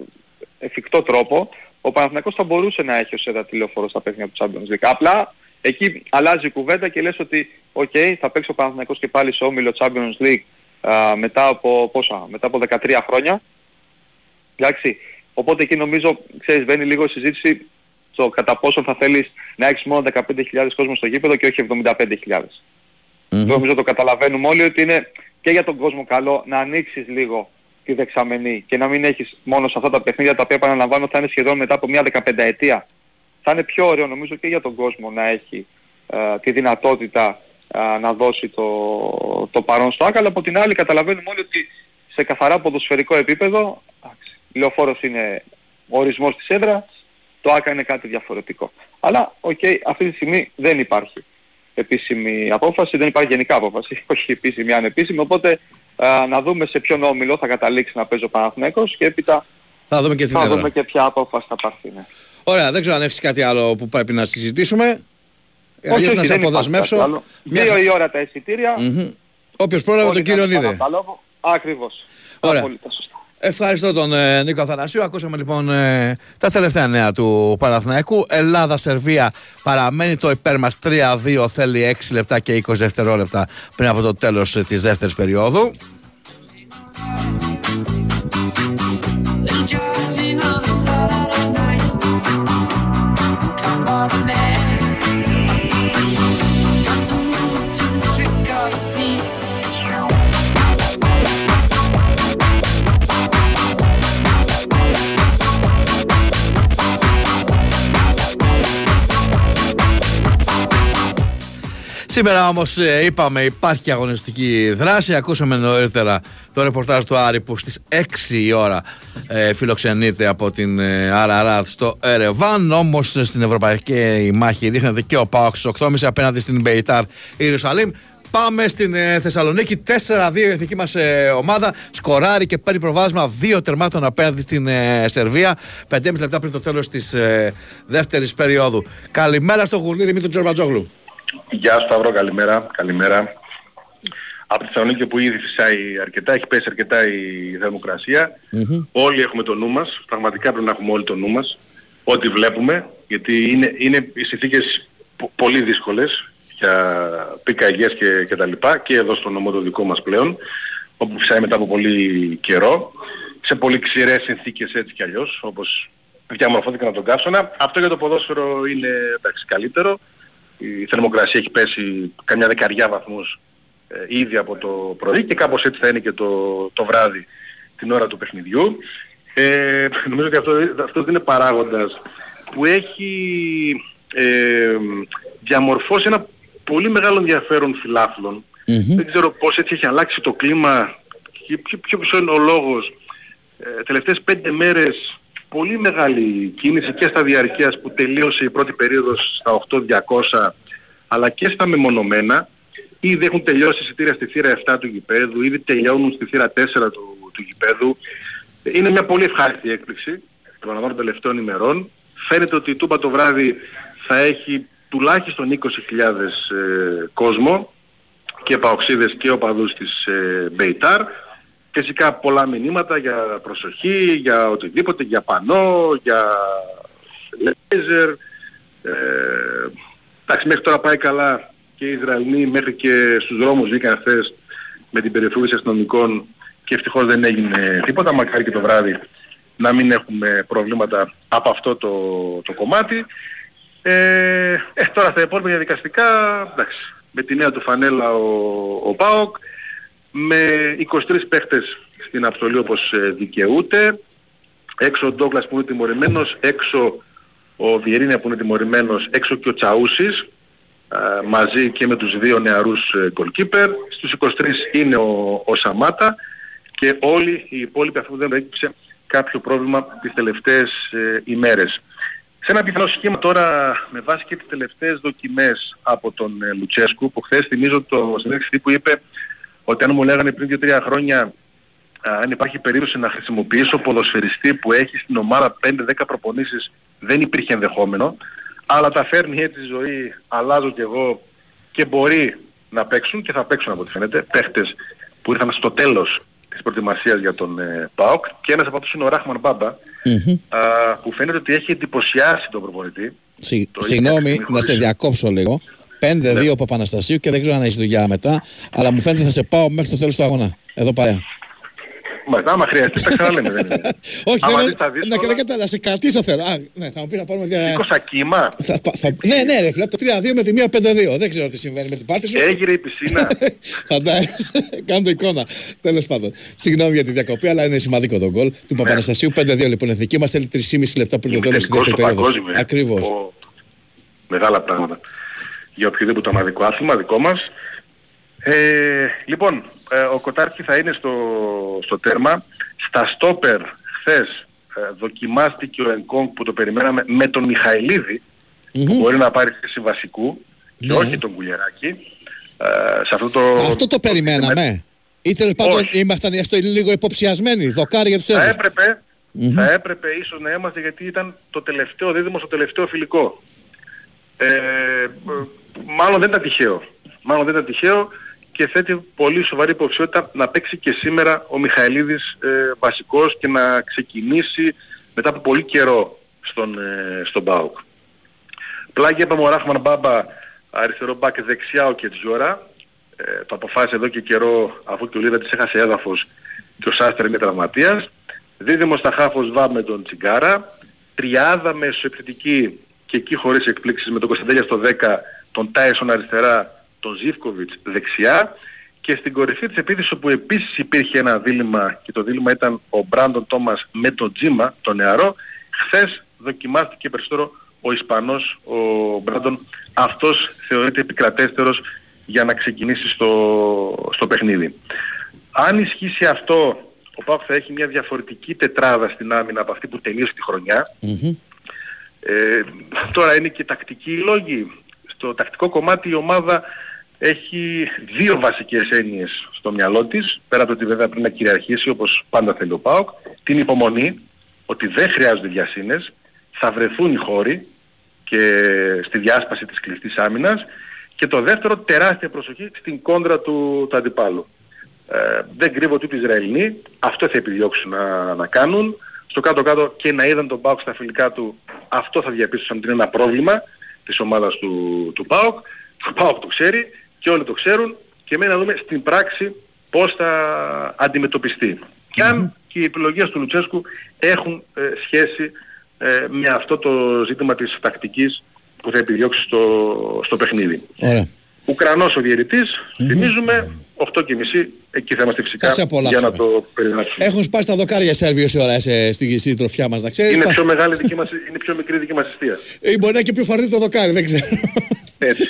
εφικτό τρόπο ο Παναθηναϊκός θα μπορούσε να έχει ως έδρα τη Λεωφόρο στα παιχνίδια του Champions League. Απλά εκεί αλλάζει η κουβέντα και λες ότι θα παίξει ο Παναθηναϊκός και πάλι σε όμιλο Champions League μετά από 13 χρόνια. Εντάξει. Οπότε εκεί νομίζω, ξέρεις, μπαίνει λίγο η συζήτηση στο κατά πόσο θα θέλεις να έχεις μόνο 15.000 κόσμο στο γήπεδο και όχι 75.000. Νομίζω το καταλαβαίνουμε όλοι ότι είναι και για τον κόσμο καλό να ανοίξεις λίγο τη δεξαμενή και να μην έχεις μόνο σε αυτά τα παιχνίδια, τα οποία επαναλαμβάνω θα είναι σχεδόν μετά από μια 15ετία. Θα είναι πιο ωραίο νομίζω και για τον κόσμο να έχει τη δυνατότητα να δώσει το παρόν στο ΆΚΑ, αλλά από την άλλη καταλαβαίνουμε όλοι ότι σε καθαρά ποδοσφαιρικό επίπεδο η Λεωφόρος είναι ο ορισμός της έδρας, το ΆΚΑ είναι κάτι διαφορετικό. Αλλά αυτή τη στιγμή δεν υπάρχει επίσημη απόφαση, δεν υπάρχει γενικά απόφαση, όχι επίσημη, ανεπίσημη, οπότε να δούμε σε ποιον όμιλο θα καταλήξει να παίζει ο Παναθηναϊκός και έπειτα θα δούμε και ποια απόφαση θα πάρθει. Ναι. Ωραία, δεν ξέρω αν έχεις κάτι άλλο που πρέπει να συζητήσουμε. Όχι, να σε αποδεσμεύσω. Δύο η ώρα τα εισιτήρια. Όποιος πρόλαβε τον κύριο είδε. Ακριβώς. Ωραία. Ευχαριστώ τον Νίκο Αθανασίου. Ακούσαμε λοιπόν τα τελευταία νέα του Παναθηναϊκού. Ελλάδα-Σερβία παραμένει το υπέρ μας 3-2. Θέλει 6 λεπτά και 20 δευτερόλεπτα πριν από το τέλος της δεύτερης περίοδου. Σήμερα όμως είπαμε υπάρχει αγωνιστική δράση. Ακούσαμε νωρίτερα το ρεπορτάζ του Άρη που στις 6 η ώρα φιλοξενείται από την Αραράτ στο Ερεβάν. Όμως στην ευρωπαϊκή μάχη ρίχνεται και ο ΠΑΟΚ στις 8.30 απέναντι στην Μπέιταρ Ιερουσαλήμ. Πάμε στην Θεσσαλονίκη. 4-2 η εθνική μας ομάδα. Σκοράρει και παίρνει προβάδισμα 2 τερμάτων απέναντι στην Σερβία. 5,5 λεπτά πριν το τέλος της δεύτερης περίοδου. Καλημέρα στο γουρνί Δημήτρη Τζορμπατζόγλου. Γεια σου Σταύρο, καλημέρα. Καλημέρα. Από τη Θεσσαλονίκη που ήδη φυσάει αρκετά, έχει πέσει αρκετά η θερμοκρασία. Όλοι έχουμε το νου μας, πραγματικά πρέπει να έχουμε όλοι το νου μας. Ό,τι βλέπουμε, γιατί είναι οι συνθήκες πολύ δύσκολες για πυρκαγιές και τα λοιπά και εδώ στο νομό το δικό μας πλέον, όπου φυσάει μετά από πολύ καιρό, σε πολύ ξηρές συνθήκες έτσι κι αλλιώς, όπως διαμορφώθηκαν από τον καύσωνα. Αυτό για το ποδόσφαιρο είναι εντάξει, καλύτερο. Η θερμοκρασία έχει πέσει καμιά 10 βαθμούς ήδη από το πρωί και κάπως έτσι θα είναι και το βράδυ την ώρα του παιχνιδιού. Νομίζω ότι αυτό είναι παράγοντας που έχει διαμορφώσει ένα πολύ μεγάλο ενδιαφέρον φιλάθλων. Δεν ξέρω πώς έτσι έχει αλλάξει το κλίμα και ποιος είναι ο λόγος. Τελευταίες 5 μέρες πολύ μεγάλη κίνηση και στα διαρκείας που τελείωσε η πρώτη περίοδος στα 8.200 αλλά και στα μεμονωμένα. Ήδη έχουν τελειώσει εισιτήρια στη θύρα 7 του γηπέδου, ήδη τελειώνουν στη θύρα 4 του γηπέδου. Είναι μια πολύ ευχάριστη έκπληξη των τελευταίων ημερών. Φαίνεται ότι η Τούμπα το βράδυ θα έχει τουλάχιστον 20.000 κόσμο και παοξίδες και οπαδούς της Μπεϊτάρ. Φυσικά πολλά μηνύματα για προσοχή, για οτιδήποτε, για πανό, για λέιζερ. Εντάξει, μέχρι τώρα πάει καλά και οι Ισραηλοί μέχρι και στους δρόμους βγήκαν χθες με την περιφρούρηση αστυνομικών και ευτυχώς δεν έγινε τίποτα. Μακάρι και το βράδυ να μην έχουμε προβλήματα από αυτό το κομμάτι. Τώρα στα υπόλοιπα διαδικαστικά, εντάξει, με τη νέα του φανέλα ο ΠΑΟΚ, με 23 παίχτες στην αποστολή όπως δικαιούται, έξω ο Ντόγκλας που είναι τιμωρημένος, έξω ο Βιερίνια που είναι τιμωρημένος, έξω και ο Τσαούσης, μαζί και με τους δύο νεαρούς goalkeeper. Στους 23 είναι ο Σαμάτα και όλοι οι υπόλοιποι, αφού δεν προέκυψε κάποιο πρόβλημα τις τελευταίες ημέρες. Σε ένα πιθανό σχήμα τώρα, με βάση και τις τελευταίες δοκιμές από τον Λουτσέσκου, που χθες θυμίζω το συνέντευξη που είπε ότι αν μου λέγανε πριν 2-3 χρόνια αν υπάρχει περίπτωση να χρησιμοποιήσω ποδοσφαιριστή που έχει στην ομάδα 5-10 προπονήσεις, δεν υπήρχε ενδεχόμενο, αλλά τα φέρνει έτσι η ζωή, αλλάζω κι εγώ και μπορεί να παίξουν και θα παίξουν από ό,τι φαίνεται παίχτες που ήρθαν στο τέλος της προετοιμασίας για τον ΠΑΟΚ, και ένας από αυτούς είναι ο Ράχμαν Μπάμπα, που φαίνεται ότι έχει εντυπωσιάσει τον προπονητή. Συγγνώμη να σε διακόψω λίγο. 5-2 από Παναστασίου και δεν ξέρω αν έχεις δουλειά μετά, αλλά μου φαίνεται θα σε πάω μέχρι το τέλος του αγώνα. Εδώ παρέα. Μάλιστα, άμα χρειαστεί τα ξαναλέμε. Όχι, να σε κρατήσω θέλω. Ναι, θα μου πεις να πάρουμε μια... 20 κύμα. Ναι, ρε φίλε, το 3-2 με τη μία 5-2. Δεν ξέρω τι συμβαίνει με την πάρτι σου. Έγειρε η πισίνα. Φαντάζεσαι, κάνω εικόνα. Τέλος πάντων. Συγγνώμη για τη διακοπή, αλλά είναι σημαντικό το γκολ του Παπαναστασίου. 5-2 λοιπόν εθνική. Μας θέλει 3,5 λεπτά πριν το τέλος της δεύτερης περίοδος. Ακριβώς. Μεγάλα πράγματα για οποιοδήποτε ομαδικό άθλημα δικό μας. Λοιπόν, ο Κοτάρκι θα είναι στο τέρμα. Στα στόπερ χθες δοκιμάστηκε ο Ενκόγκ που το περιμέναμε με τον Μιχαηλίδη, που μπορεί να πάρει θέση βασικού, και όχι τον Κουλιεράκη. Αυτό το περιμέναμε. Ή τέλος πάντων ήμασταν λίγο υποψιασμένοι, δοκάρι για τους Σέρβους. Θα έπρεπε ίσως να είμαστε, γιατί ήταν το τελευταίο δίδυμο στο τελευταίο φιλικό. Μάλλον δεν ήταν τυχαίο και θέτει πολύ σοβαρή υποψιότητα να παίξει και σήμερα ο Μιχαηλίδης βασικός και να ξεκινήσει μετά από πολύ καιρό στον ΠΑΟΚ. Πλάγια είπαμε ο Ράχμαν Μπάμπα, αριστερό μπακ, δεξιά ο Κετζιόρα. Το αποφάσισε εδώ και καιρό, αφού και ο Λίβα της έχασε έδαφος και ο Σάστρε είναι τραυματίας. Δίδυμο στα χάφος Βά με τον Τσιγκάρα. Τριάδα μεσοεπιθετική και εκεί χωρίς εκπλήξεις, με τον Κωνσταντέλια στο 10, τον Τάισον αριστερά, τον Ζίβκοβιτς δεξιά, και στην κορυφή της επίθεσης, όπου επίσης υπήρχε ένα δίλημμα και το δίλημμα ήταν ο Μπράντον Τόμας με τον Τζίμα, τον νεαρό. Χθες δοκιμάστηκε περισσότερο ο Ισπανός, ο Μπράντον. Αυτός θεωρείται επικρατέστερος για να ξεκινήσει στο παιχνίδι. Αν ισχύσει αυτό, ο ΠΑΟΚ θα έχει μια διαφορετική τετράδα στην άμυνα από αυτή που τελείωσε τη χρονιά. Τώρα είναι και τακτικοί λόγοι. Στο τακτικό κομμάτι η ομάδα έχει δύο βασικές έννοιες στο μυαλό της, πέρα από το ότι βέβαια πρέπει να κυριαρχήσει όπως πάντα θέλει ο ΠΑΟΚ, την υπομονή, ότι δεν χρειάζονται διασύνες, θα βρεθούν οι χώροι και στη διάσπαση της κλειστής άμυνας, και το δεύτερο, τεράστια προσοχή στην κόντρα του αντιπάλου. Δεν κρύβω ότι οι Ισραηλοί αυτό θα επιδιώξουν να κάνουν. Στο κάτω-κάτω, και να είδαν τον ΠΑΟΚ στα φιλικά του, αυτό θα διαπίστωσαν ότι είναι ένα πρόβλημα της ομάδας του ΠΑΟΚ. Ο ΠΑΟΚ το ξέρει και όλοι το ξέρουν, και εμείς να δούμε στην πράξη πώς θα αντιμετωπιστεί. Και αν και οι επιλογές του Λουτσέσκου έχουν σχέση με αυτό το ζήτημα της τακτικής που θα επιδιώξει στο παιχνίδι. Ουκρανός ο διαιτητής, θυμίζουμε, 8.30, εκεί θα είμαστε φυσικά για να το περιγράψουμε. Έχουν σπάσει τα δοκάρια Σέρβοι όση ώρα στην τροφιά μας, να ξέρεις. Είναι πιο μεγάλη δική μας, είναι πιο μικρή δική μας αιστεία. Μπορεί να είναι και πιο φαρδί το δοκάρι, δεν ξέρω. Έτσι.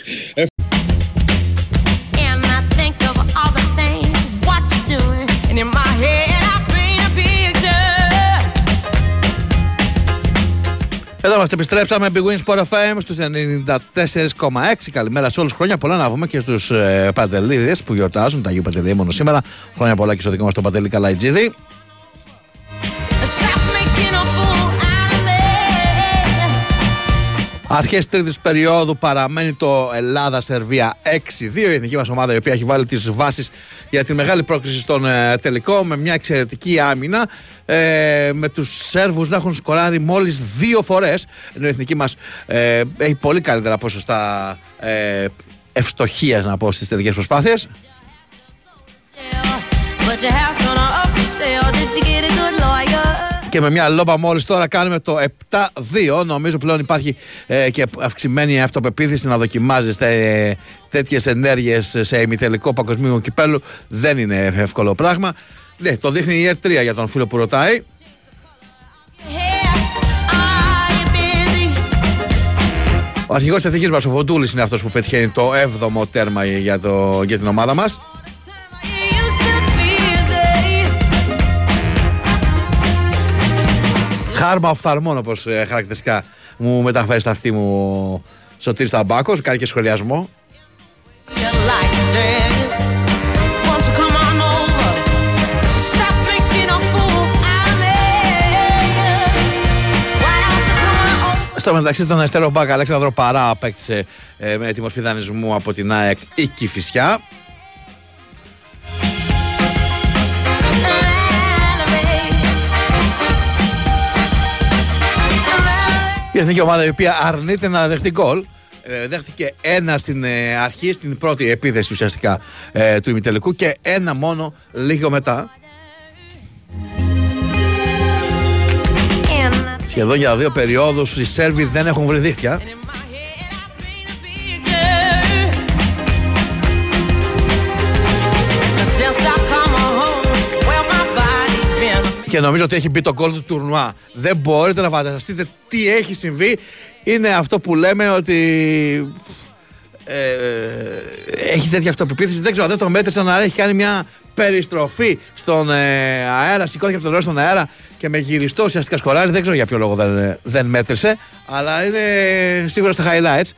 Εδώ μας επιστρέψαμε, Big Wins Sport FM στους 94,6. Καλημέρα σε όλους, χρόνια πολλά να βγούμε και στους Παντελίδες που γιορτάζουν, τα Αγίου Παντελεήμονο σήμερα. Χρόνια πολλά και στο δικό μας τον Παντελή Καλαϊτζίδη. Αρχές τρίτης περίοδου, παραμένει το Ελλάδα-Σερβία 6-2. Η εθνική μας ομάδα, η οποία έχει βάλει τις βάσεις για τη μεγάλη πρόκριση στον τελικό, με μια εξαιρετική άμυνα, με τους Σέρβους να έχουν σκοράρει μόλις 2 φορές, ενώ η εθνική μας έχει πολύ καλύτερα ποσοστά ευστοχίας, να πω, στις τελικές προσπάθειες. Και με μια λόμπα μόλις τώρα κάνουμε το 7-2. Νομίζω πλέον υπάρχει και αυξημένη αυτοπεποίθηση να δοκιμάζεστε τέτοιες ενέργειες σε ημιτελικό παγκοσμίου κυπέλου. Δεν είναι εύκολο πράγμα. Ναι, το δείχνει η R3 για τον φίλο που ρωτάει. Ο αρχηγός της Εθνικής μας, ο Φοντούλης, είναι αυτός που πετυχαίνει το 7ο τέρμα για την ομάδα μας. Χάρμα οφθαλμών, όπως χαρακτηριστικά μου μεταφέρει στα αυτή μου Σωτήρης Ταμπάκος, κάνει και σχολιασμό. Στο μεταξύ, τον αριστερό μπακ Αλέξανδρο Παρά απέκτησε με τη μορφή δανεισμού από την ΑΕΚ η Κηφισιά. Η εθνική ομάδα η οποία αρνείται να δεχτεί γκολ. Δέχτηκε ένα στην αρχή, στην πρώτη επίθεση ουσιαστικά του ημιτελικού, και ένα μόνο λίγο μετά. Σχεδόν για δύο περιόδους οι Σέρβοι δεν έχουν βρει δίχτυα. Και νομίζω ότι έχει μπει το γκολ του τουρνουά. Δεν μπορείτε να φανταστείτε τι έχει συμβεί. Είναι αυτό που λέμε ότι έχει τέτοια αυτοπεποίθηση. Δεν ξέρω, δεν το μέτρησαν, αλλά έχει κάνει μια περιστροφή στον αέρα. Σηκώθηκε από τον νερό στον αέρα και με γυριστό ουσιαστικά σκοράρι. Δεν ξέρω για ποιο λόγο δεν μέτρησε, αλλά είναι σίγουρα στα highlights.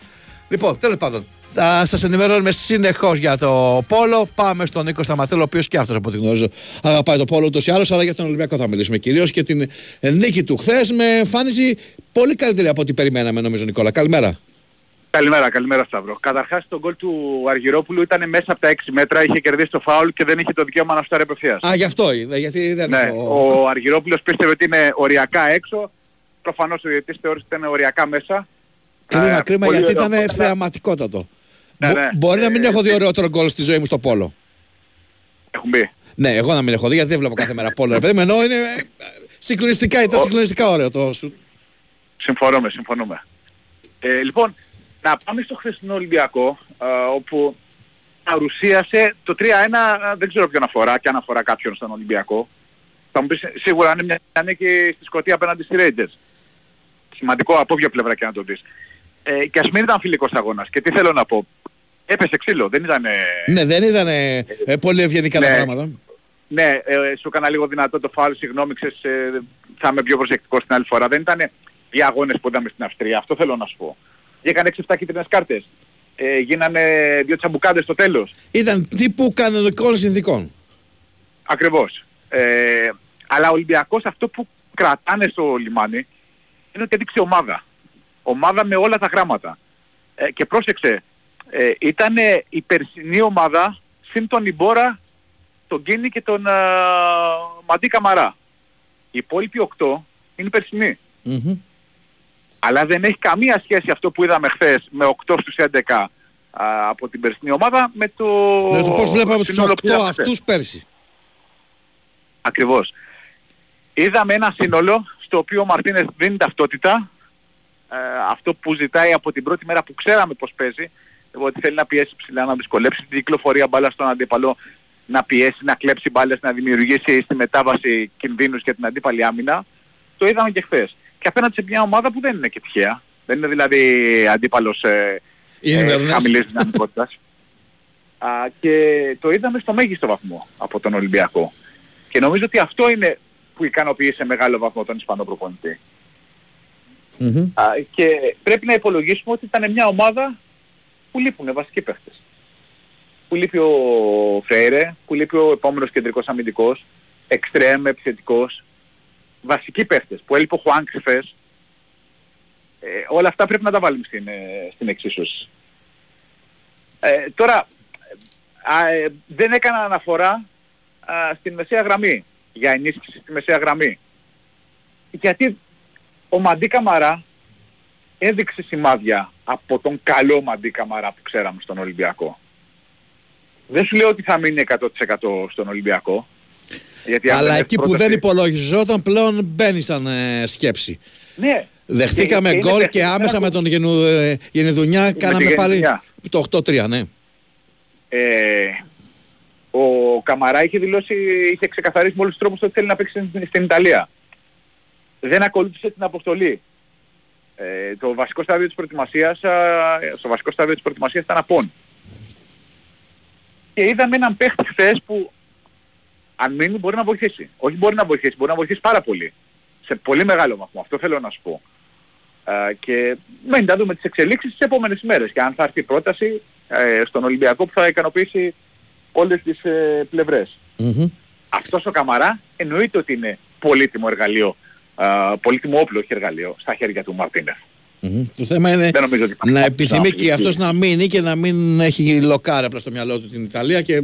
Λοιπόν, τέλος πάντων, θα σας ενημερώνουμε συνεχώς για το πόλο. Πάμε στον Νίκο Σταματέλο, ο οποίος και αυτός από ό,τι γνωρίζω αγαπάει το πόλο ούτως ή άλλως, αλλά για τον Ολυμπιακό θα μιλήσουμε κυρίως και την νίκη του χθες με εμφάνιση πολύ καλύτερη από ό,τι περιμέναμε, νομίζω. Νικόλα, καλημέρα. Καλημέρα Σταύρο. Καταρχάς το γκολ του Αργυρόπουλου ήταν μέσα από τα 6 μέτρα, είχε κερδίσει το φάουλ και δεν είχε το δικαίωμα να φτάρει απευθείας. Α, γι' αυτό είδα, γιατί δεν... Ναι, ο Αργυρόπουλος πίστευε ότι είναι οριακά έξω, προφανώς ο διαιτητής θεώρησε ότι ήταν οριακά μέσα. Είναι ένα κρίμα γιατί ήταν θεαματικότατο. Ναι, ναι. Μπορεί να μην έχω δει ωραιότερο γκολ στη ζωή μου στο πόλο. Έχουν μπει. Ναι, εγώ να μην έχω δει, γιατί δεν βλέπω κάθε μέρα πόλο. Ενώ είναι συγκλονιστικά ωραίο το σου. Συμφωνούμε. Λοιπόν, να πάμε στο χθεσινό Ολυμπιακό, όπου παρουσίασε το 3-1, δεν ξέρω ποιον αφορά και αν αφορά κάποιον στον Ολυμπιακό. Θα μου πεις σίγουρα είναι μια νίκη στη Σκωτία απέναντι στη Ρέιντζερς. Σημαντικό από όποια πλευρά και να το δεις. Και ας μην ήταν φιλικός αγώνας. Και τι θέλω να πω. Έπεσε ξύλο, δεν ήταν... Ναι, δεν ήταν πολύ ευγενικά τα πράγματα. Ναι, σου έκανα λίγο δυνατό το φάουλ, συγγνώμη, θα είμαι πιο προσεκτικός την άλλη φορά. Δεν ήταν οι αγώνες που είδαμε στην Αυστρία, αυτό θέλω να σου πω. Έκανε 6-7 κίτρινες κάρτες. Γίνανε 2 τσαμπουκάδες στο τέλος. Ήταν τύπου κανονικών συνθήκων. Ακριβώς. Αλλά ο Ολυμπιακός αυτό που κρατάνε στο λιμάνι είναι ότι έδειξε ομάδα. Ομάδα με όλα τα γράμματα. Και πρόσεξε, ήταν η περσινή ομάδα συν τον Ιμπόρα, τον Γκίνη και τον Μαντί Καμαρά. Οι υπόλοιποι 8 είναι περσινοί. Mm-hmm. Αλλά δεν έχει καμία σχέση αυτό που είδαμε χθες με 8 στους 11 από την περσινή ομάδα με το... Με το πώς βλέπαμε τους 8 αυτούς πέρσι. Ακριβώς. Είδαμε ένα σύνολο στο οποίο ο Μαρτίνες δίνει ταυτότητα, αυτό που ζητάει από την πρώτη μέρα που ξέραμε πως παίζει, ότι θέλει να πιέσει ψηλά, να δυσκολέψει την κυκλοφορία μπάλας στον αντίπαλο, να πιέσει, να κλέψει μπάλες, να δημιουργήσει στη μετάβαση κινδύνους για την αντίπαλη άμυνα. Το είδαμε και χθες. Και απέναντι σε μια ομάδα που δεν είναι και τυχαία. Δεν είναι δηλαδή αντίπαλος χαμηλής δυναμικότητας. Και το είδαμε στο μέγιστο βαθμό από τον Ολυμπιακό. Και νομίζω ότι αυτό είναι που ικανοποιεί σε μεγάλο βαθμό τον Ισπανό προπονητή. Mm-hmm. Και πρέπει να υπολογίσουμε ότι ήταν μια ομάδα που λείπουν βασικοί παίχτες. Που λείπει ο Φρέιρε, που λείπει ο επόμενος κεντρικός αμυντικός, εξτρέμ επιθετικός. Βασικοί παίχτες που έλειπε ο Χουάντσο χθες, όλα αυτά πρέπει να τα βάλουμε στην εξίσωση. Τώρα δεν έκανα αναφορά στην μεσαία γραμμή, για ενίσχυση στη μεσαία γραμμή. Γιατί ο Μαντί Καμαρά έδειξε σημάδια από τον καλό Μαντί Καμαρά που ξέραμε στον Ολυμπιακό. Δεν σου λέω ότι θα μείνει 100% στον Ολυμπιακό, Αλλά εκεί που δεν υπολογιζόταν πλέον μπαίνει σαν σκέψη. Ναι. Δεχτήκαμε γκολ και άμεσα με τον Γενιδουνιά κάναμε πάλι το 8-3, ναι. Ο Καμαρά είχε δηλώσει, είχε ξεκαθαρίσει με όλους τους τρόπους ότι θέλει να παίξει στην Ιταλία. Δεν ακολούθησε την αποστολή. Το βασικό στάδιο της προετοιμασίας, στο βασικό στάδιο της προετοιμασίας ήταν απόν. Και είδαμε έναν παίχτη χθες που αν μείνει μπορεί να βοηθήσει. Όχι μπορεί να βοηθήσει, μπορεί να βοηθήσει πάρα πολύ. Σε πολύ μεγάλο βαθμό, αυτό θέλω να σου πω. Και μένει να δούμε τις εξελίξεις τις επόμενες μέρες. Και αν θα έρθει η πρόταση στον Ολυμπιακό που θα ικανοποιήσει όλες τις πλευρές. Mm-hmm. Αυτός ο Καμαρά εννοείται ότι είναι πολύτιμο εργαλείο, πολύτιμο όπλο και εργαλείο στα χέρια του Μαρτίνεφ. Mm-hmm. Το θέμα είναι να επιθυμεί και αυτός να μείνει και να μην έχει λοκάρει απλά στο μυαλό του την Ιταλία και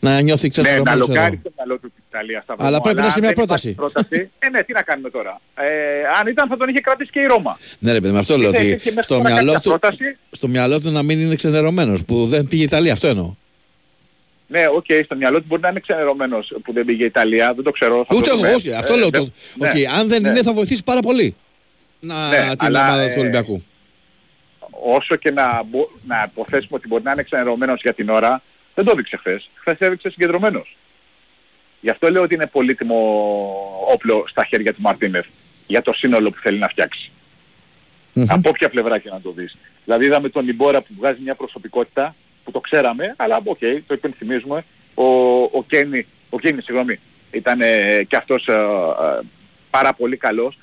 να νιώθει ξενοδοχείο. Ναι, να λοκάρει στο μυαλό του την Ιταλία στα βάθη. Αλλά πρέπει να είναι μια πρόταση. Ναι, τι να κάνουμε τώρα. Αν ήταν θα τον είχε κρατήσει και η Ρώμα. Ναι, ρε παιδί, με αυτό λέω ότι στο μυαλό του να μην είναι ξενερωμένος που δεν πήγε η Ιταλία. Αυτό εννοώ. Ναι, οκ, στο μυαλό του μπορεί να είναι ξενερωμένος που δεν πήγε η Ιταλία. Δεν το ξέρω. Ούτε εγώ. Αυτό λέω. Αν δεν είναι θα βοηθήσει πάρα πολύ. Την ομάδα του Ολυμπιακού. Όσο και να υποθέσουμε ότι μπορεί να είναι ξενερωμένος για την ώρα, δεν το έδειξε χθες. Χθες έδειξε συγκεντρωμένος. Γι' αυτό λέω ότι είναι πολύτιμο όπλο στα χέρια του Μαρτίνεφ για το σύνολο που θέλει να φτιάξει. Mm-hmm. Από όποια πλευρά και να το δεις. Δηλαδή είδαμε τον Ιμπόρα που βγάζει μια προσωπικότητα που το ξέραμε, αλλά οκ, το υπενθυμίζουμε. Ο Κένι, ήταν και αυτός πάρα πολύ καλός.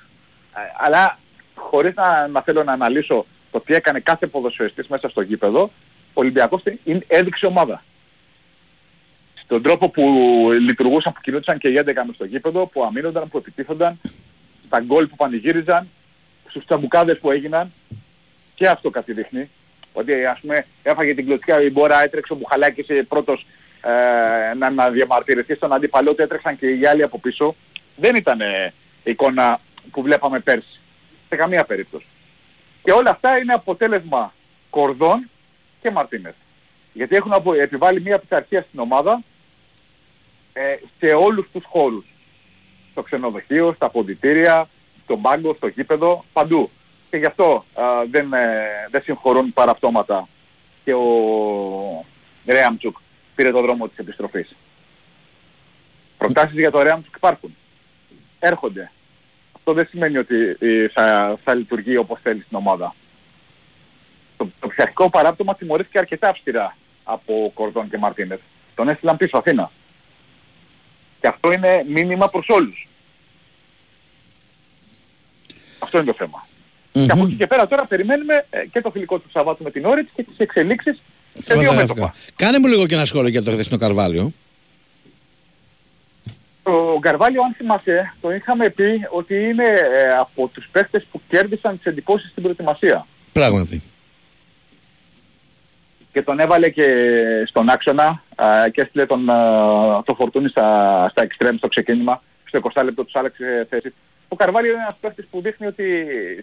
Αλλά χωρίς να θέλω να αναλύσω το τι έκανε κάθε ποδοσφαιριστής μέσα στο γήπεδο, ο Ολυμπιακός έδειξε ομάδα. Στον τρόπο που λειτουργούσαν, που κινούνταν και οι 11 μες στο γήπεδο, που αμήνονταν, που επιτίθονταν, στα γκολ που πανηγύριζαν, στους τσαμπουκάδες που έγιναν, και αυτό κάτι δείχνει. Ότι ας πούμε έφαγε την κλωτσιά η Μπόρα, έτρεξε ο Μπουχαλάκης πρώτος να διαμαρτυρηθεί στον αντίπαλό του, έτρεξαν και οι άλλοι από πίσω. Δεν ήταν εικόνα που βλέπαμε πέρσι, σε καμία περίπτωση. Και όλα αυτά είναι αποτέλεσμα Κορδόν και Μαρτίνες. Γιατί έχουν επιβάλει μια πειθαρχία στην ομάδα σε όλους τους χώρους. Στο ξενοδοχείο, στα ποντιτήρια, στον πάγκο, στο γήπεδο, παντού. Και γι' αυτό δεν συγχωρούν παραπτώματα και ο Ρέαμτσουκ πήρε το δρόμο της επιστροφής. Προτάσεις για το Ρέαμτσουκ υπάρχουν. Έρχονται. Αυτό δεν σημαίνει ότι θα λειτουργεί όπως θέλει στην ομάδα. Το πειθαρχικό παράπτωμα τιμωρήθηκε αρκετά αυστηρά από Κορδόν και Μαρτίνες. Τον έστειλαν πίσω Αθήνα. Και αυτό είναι μήνυμα προς όλους. Αυτό είναι το θέμα. Mm-hmm. Και από εκεί και πέρα τώρα περιμένουμε και το φιλικό του Σαββάτου με την Όριτς και τις εξελίξεις σε δύο μέτωπα. Κάνε μου λίγο και ένα σχόλιο για το χθεσινό Καρβάλιο. Ο Καρβάλιο, αν θυμάσαι, το είχαμε πει ότι είναι από τους παίχτες που κέρδισαν τις εντυπώσεις στην προετοιμασία. Πράγματι. Και τον έβαλε και στον άξονα και έστειλε το Φορτούνι στα εξτρέμ στο ξεκίνημα. Στο 20 λεπτό τους άλλαξε θέση. Ο Καρβάλιο είναι ένας παίχτης που δείχνει ότι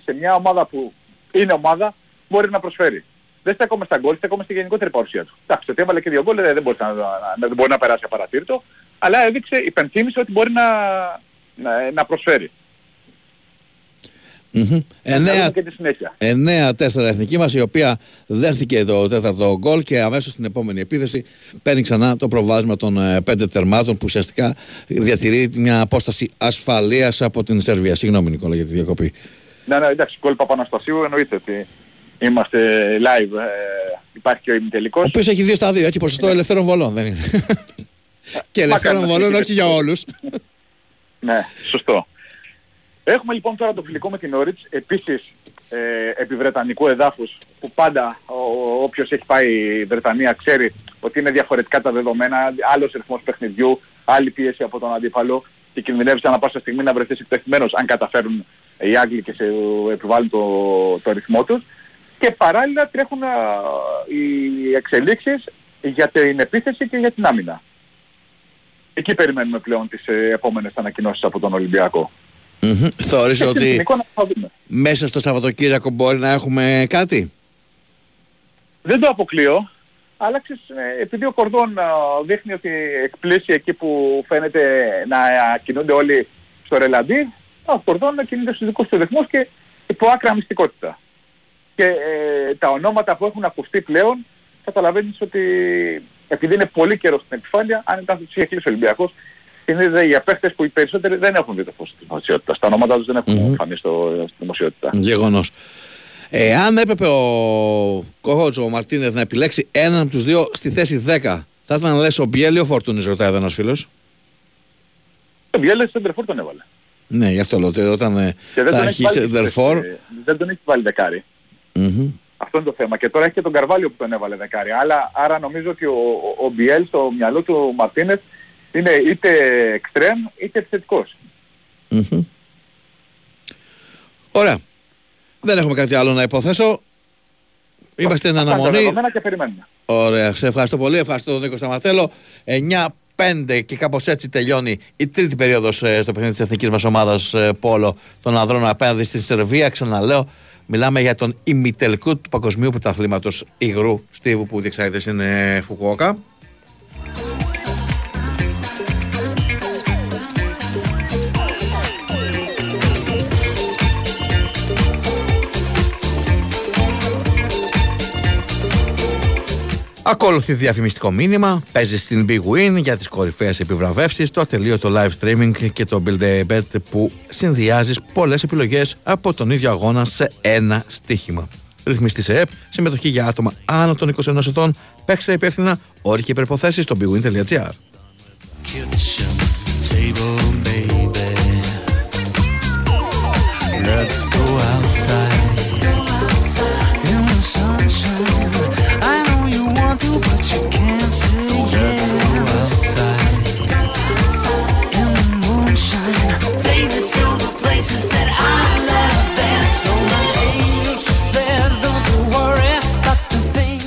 σε μια ομάδα που είναι ομάδα μπορεί να προσφέρει. Δεν στέκομαι στα γκολ, στέκομαι στη γενικότερη παρουσία του. Εντάξει, ότι έβαλε και δύο γκολ δεν μπορεί να περάσει απαρατήρητο. Αλλά έδειξε, υπενθύμησε ότι μπορεί να προσφέρει. Mm-hmm. 9-4 εθνική μας, η οποία δέχθηκε το τέταρτο γκολ και αμέσως στην επόμενη επίθεση παίρνει ξανά το προβάδισμα των 5 τερμάτων που ουσιαστικά διατηρεί μια απόσταση ασφαλείας από την Σερβία. Συγγνώμη Νικόλα για τη διακοπή. Ναι, εντάξει, γκολ Παπαναστασίου, εννοείται ότι είμαστε live, υπάρχει και ο ημιτελικός. Ο οποίος έχει 2 στα 2, έτσι, ποσοστό ελευθέρων βολών, δεν είναι? Και ελευθερών βολών, όχι για όλους. Ναι, σωστό. Έχουμε λοιπόν τώρα το φιλικό με την Όριτς, επίσης επί βρετανικού εδάφους, που πάντα όποιος έχει πάει η Βρετανία ξέρει ότι είναι διαφορετικά τα δεδομένα, άλλος ρυθμός παιχνιδιού, άλλη πίεση από τον αντίπαλο και κινδυνεύεις ανά πάσα στιγμή να βρεθείς εκτεθειμένος αν καταφέρουν οι Άγγλοι και σε επιβάλλουν το ρυθμό τους. Και παράλληλα τρέχουν οι εξελίξεις για την επίθεση και για την άμυνα. Εκεί περιμένουμε πλέον τις επόμενες ανακοινώσεις από τον Ολυμπιακό. Mm-hmm. Θεωρείς ότι μέσα στο Σαββατοκύριακο μπορεί να έχουμε κάτι? Δεν το αποκλείω. άλλαξες επειδή ο κορδόν δείχνει ότι εκπλήσει εκεί που φαίνεται να κινούνται όλοι στο ρελαντί, ο κορδόν κινείται στους δικούς του ρυθμούς και υπό άκρα μυστικότητα. Και τα ονόματα που έχουν ακουστεί πλέον, καταλαβαίνεις ότι επειδή είναι πολύ καιρό στην επιφάνεια, αν ήταν τους είχε κλείσει ο Ολυμπιακός, είναι για παίχτες που οι περισσότεροι δεν έχουν δει το φως της δημοσιότητας. Τα ονόματα τους δεν έχουν φανεί στη δημοσιότητα. Γεγονός. Αν έπρεπε ο Κόχοτσο, ο Μαρτίνεθ, να επιλέξει έναν από τους δύο στη θέση 10, θα ήταν να λες ο Μπιέλη ο Φορτούνης, ρωτάει εδώ ένας φίλος. Ο Μπιέλη σεντερφόρ τον έβαλε. Ναι, γι' αυτό λέω ότι όταν θα έχει σεντερφόρ... Δεν τον έχει βάλει δεκάρι. Αυτό είναι το θέμα. Και τώρα έχει και τον Καρβάλιο που τον έβαλε δεκάρι. Άρα νομίζω ότι ο Μπιέλ στο μυαλό του Μαρτίνεθ είναι είτε εξτρέμ είτε επιθετικός. Ωραία. Δεν έχουμε κάτι άλλο να υποθέσω. Είμαστε εν αναμονή. Ωραία, σε ευχαριστώ πολύ. Ευχαριστώ τον Νίκο Σταματέλο. 9-5 και κάπως έτσι τελειώνει η τρίτη περίοδος στο παιχνίδι της εθνικής μας ομάδας Πόλο των Ανδρών απέναντι στη Σερβία. Ξαναλέω, μιλάμε για τον ημιτελικό του Παγκοσμίου Πρωταθλήματος Υγρού Στίβου που διεξάγεται στην Φουκουόκα. Ακολουθεί διαφημιστικό μήνυμα, παίζει στην Big Win για τις κορυφαίες επιβραβεύσεις, το ατελείωτο live streaming και το Build a Bet που συνδυάζεις πολλές επιλογές από τον ίδιο αγώνα σε ένα στοίχημα. Ρυθμιστή σε ΕΠ, συμμετοχή για άτομα άνω των 21 ετών, παίξε υπεύθυνα, όροι και υπερποθέσεις στο bigwin.gr.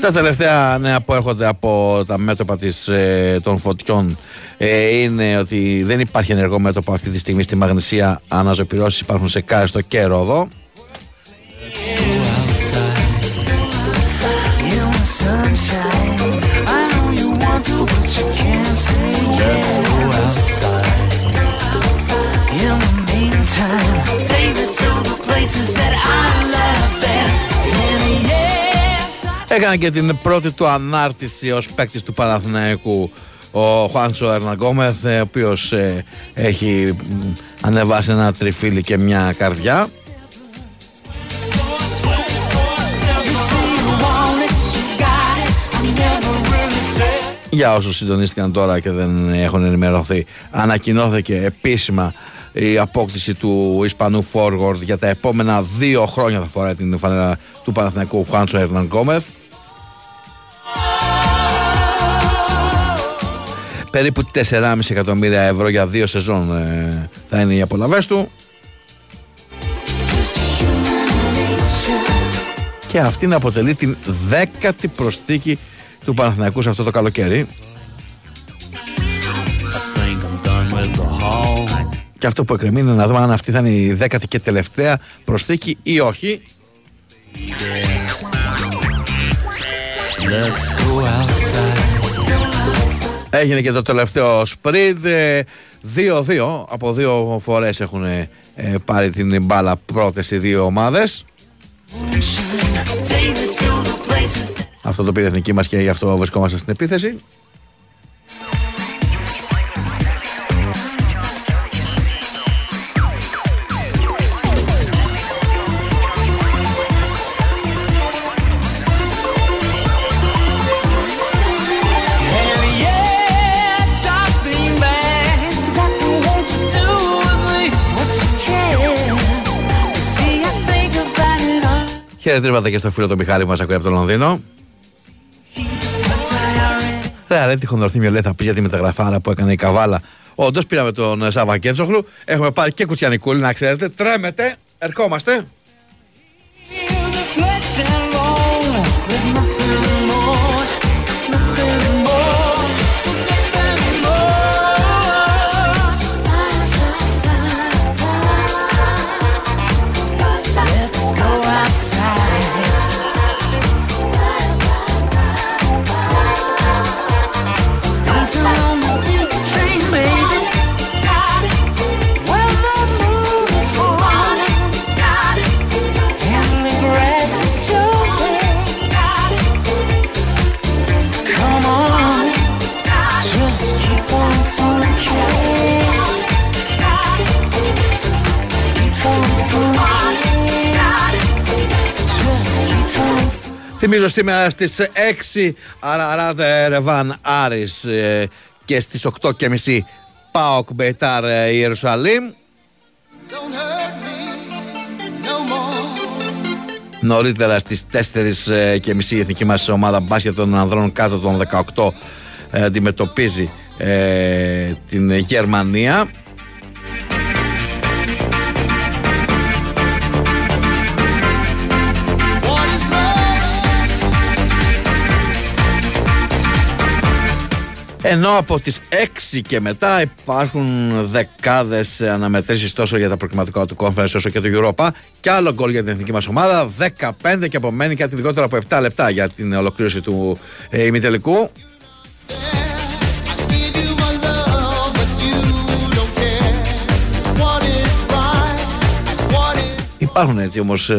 Τα τελευταία νέα που έρχονται από τα μέτωπα των φωτιών είναι ότι δεν υπάρχει ενεργό μέτωπο αυτή τη στιγμή στη Μαγνησία. Αναζωπυρώσεις υπάρχουν σε Κάριστο και Ρόδο. Έκανε και την πρώτη του ανάρτηση ως παίκτης του Παναθηναϊκού ο Χουάντσο Ερναγκόμεθ, ο οποίος έχει ανεβάσει ένα τριφύλι και μια καρδιά. Για όσους συντονίστηκαν τώρα και δεν έχουν ενημερωθεί, ανακοινώθηκε επίσημα η απόκτηση του Ισπανού forward για τα επόμενα 2 χρόνια. Θα φοράει την φανέλα του Παναθηναϊκού Χουάντσο Ερναγκόμεθ. Περίπου 4,5 εκατομμύρια ευρώ για 2 σεζόν θα είναι οι απολαβές του. Και αυτή να αποτελεί την 10η προσθήκη του Παναθηναϊκού σε αυτό το καλοκαίρι. Και αυτό που εκκρεμεί είναι να δούμε αν αυτή θα είναι η 10η και τελευταία προσθήκη ή όχι. Έγινε και το τελευταίο σπριντ. 2-2 από 2 φορές έχουν πάρει την μπάλα πρώτες οι 2 ομάδες. Αυτό το πήρε η εθνική μας και γι' αυτό βρισκόμαστε στην επίθεση. Χαιρετίσματα και στο φίλο τον Μιχάλη που μας ακούει από το Λονδίνο. Ρε, τη Χονδροθύμιο λέει θα πει για τη μεταγραφάρα που έκανε η Καβάλα. Όντως πήραμε τον Σάβα Κέντσοχλου. Έχουμε πάρει και Κουτσιανικούλη, να ξέρετε. Τρέμετε, ερχόμαστε. Θυμίζω σήμερα στις 6 Αραράτ Ρεβάν Άρης και στις 8.30 ΠΑΟΚ Μπέιταρ Ιερουσαλήμ. Νωρίτερα στις 4.30 η εθνική μας ομάδα μπάσκετ των ανδρών κάτω των 18 αντιμετωπίζει την Γερμανία. Ενώ από τις 6 και μετά υπάρχουν δεκάδες αναμετρήσεις τόσο για τα προκριματικά του Conference όσο και του Europa. Και άλλο γκολ για την εθνική μας ομάδα, 15, και απομένει κάτι λιγότερο από 7 λεπτά για την ολοκλήρωση του ημιτελικού. Υπάρχουν έτσι όμως,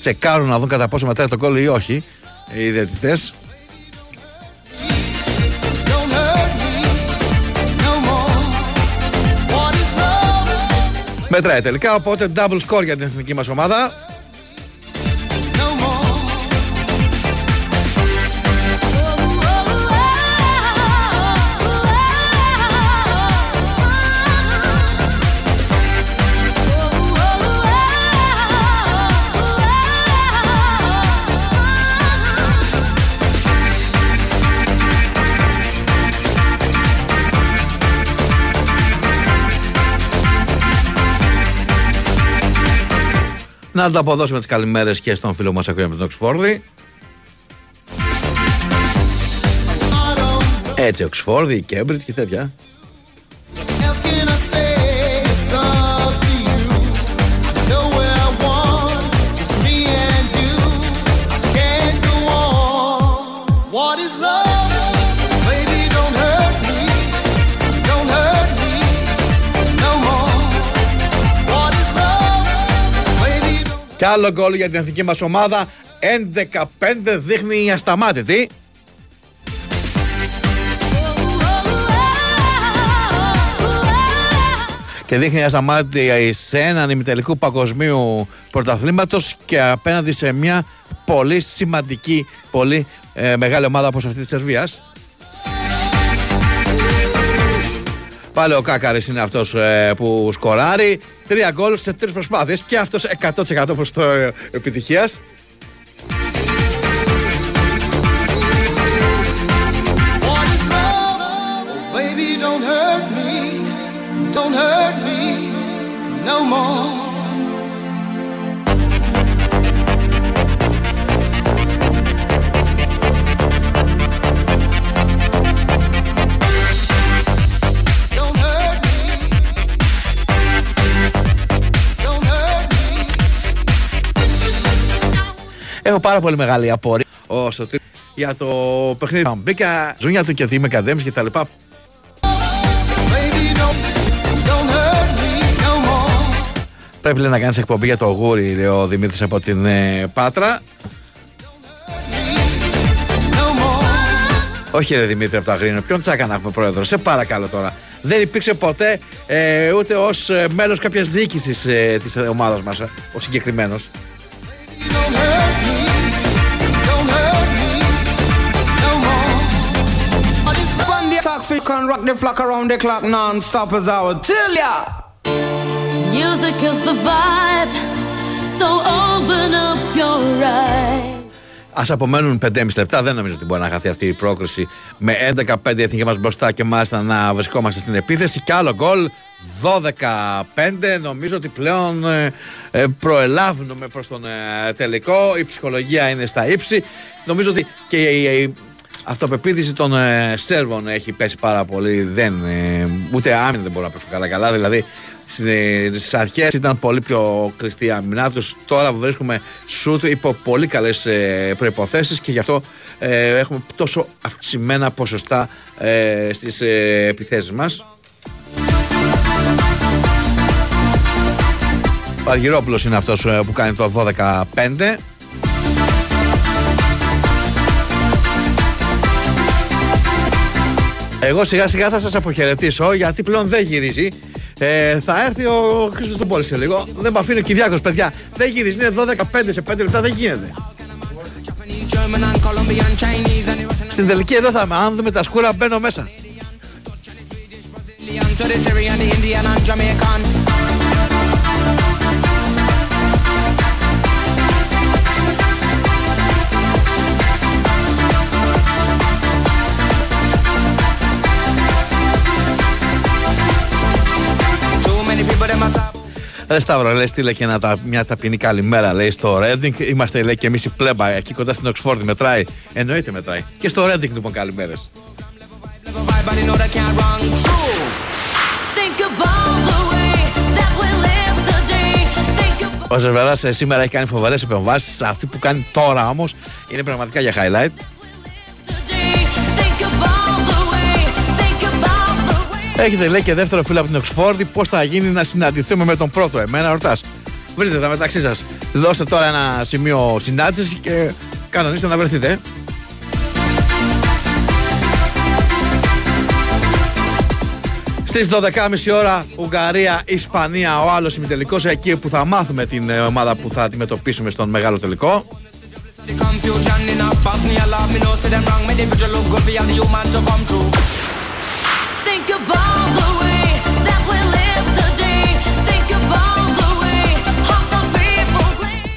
τσεκάρουν να δουν κατά πόσο μετράει το γκολ ή όχι οι διαιτητές. Μετράει τελικά, οπότε double score για την εθνική μας ομάδα. Να ανταποδώσουμε τις καλημέρες και στον φίλο μας ακούγεται από την Oxford. Έτσι, Oxford, η Cambridge και τέτοια. Κι άλλο γκολ για την εθνική μας ομάδα, 11-5 δείχνει η ασταμάτητη. Και δείχνει η ασταμάτητη σε έναν ημιτελικού Παγκοσμίου Πρωταθλήματος και απέναντι σε μια πολύ σημαντική, πολύ μεγάλη ομάδα όπως αυτή της Σερβίας. Πάλι ο Κάκαρης είναι αυτός που σκοράρει. 3 γκολ σε 3 προσπάθειες και αυτός 100% προς το επιτυχίας. Έχω πάρα πολύ μεγάλη απορία για το παιχνίδι. Μπήκα ζούνια του και τι είμαι κατέμψη και τα λοιπά. Πρέπει να κάνεις εκπομπή για το γούρι, λέει ο Δημήτρης από την Πάτρα. Όχι ρε Δημήτρη από τα Αγρίνο, ποιον τσάκα να έχουμε πρόεδρο, σε παρακαλώ τώρα. Δεν υπήρξε ποτέ ούτε ως μέλος κάποιας διοίκησης της ομάδας μας ο συγκεκριμένος. Ας απομένουν 5,5 λεπτά, δεν νομίζω ότι μπορεί να χαθεί αυτή η πρόκριση με 11-5 εθνική μας μπροστά και μάλιστα να βρισκόμαστε στην επίθεση. Και άλλο γκολ, 12-5. Νομίζω ότι πλέον προελάβουμε προς τον τελικό. Η ψυχολογία είναι στα ύψη. Νομίζω ότι και η αυτοπεποίθηση των Σέρβων έχει πέσει πάρα πολύ. Ούτε άμυνα δεν μπορούν να πέσουν καλά. Δηλαδή στις αρχές ήταν πολύ πιο κλειστή η άμυνά τους. Τώρα βρίσκουμε σουτ υπό πολύ καλές προϋποθέσεις και γι' αυτό έχουμε τόσο αυξημένα ποσοστά στις επιθέσεις μας. Ο Αργυρόπουλος είναι αυτός που κάνει το 12-5. Εγώ σιγά σιγά θα σας αποχαιρετήσω γιατί πλέον δεν γυρίζει. Θα έρθει ο Χρήστος τον Πόλη σε λίγο. Δεν με αφήνει ο Κυριάκος, παιδιά. Δεν γυρίζει, είναι 12-5 σε 5 λεπτά, δεν γίνεται. Στην τελική εδώ θα είμαι. Αν δούμε τα σκούρα μπαίνω μέσα. Ρε Σταύρο, λέει, στείλε και μια ταπεινή καλημέρα, λέει, στο Ρέντινγκ. Είμαστε, λέει, και εμείς η πλέμπα εκεί κοντά στην Oxford. Μετράει. Εννοείται μετράει. Και στο Ρέντινγκ λοιπόν καλημέρες. Ο Ζερβεράς σήμερα έχει κάνει φοβερές επεμβάσεις. Αυτή που κάνει τώρα όμως είναι πραγματικά για highlight. Έχετε, λέει, και δεύτερο φίλο από την Οξφόρδη. Πώς θα γίνει να συναντηθούμε με τον πρώτο? Εμένα ρωτάς. Βρείτε τα μεταξύ σας. Δώστε τώρα ένα σημείο συνάντησης και κανονίστε να βρεθείτε. Στις 12.30 ώρα Ουγγαρία-Ισπανία, ο άλλος ημιτελικός, εκεί που θα μάθουμε την ομάδα που θα αντιμετωπίσουμε στον μεγάλο τελικό.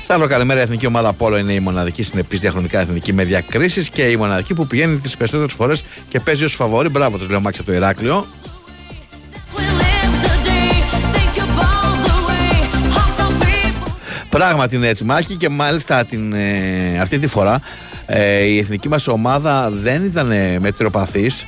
Σταύρο, καλημέρα. Η εθνική ομάδα Πόλο είναι η μοναδική συνεπής διαχρονικά εθνική με διακρίσεις και η μοναδική που πηγαίνει τις περισσότερες φορές και παίζει ως φαβορί. Μπράβο, τους λέω, Μάξε, από το Ηράκλειο. Πράγματι είναι έτσι μάχη και μάλιστα αυτή τη φορά η εθνική μας ομάδα δεν ήταν μετριοπαθής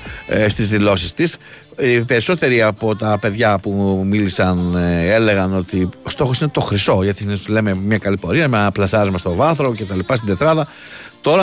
στις δηλώσεις της. Οι περισσότεροι από τα παιδιά που μίλησαν έλεγαν ότι ο στόχος είναι το χρυσό, γιατί λέμε μια καλή πορεία με ένα πλασάρισμα στο βάθρο και τα λοιπά στην τετράδα. Τώρα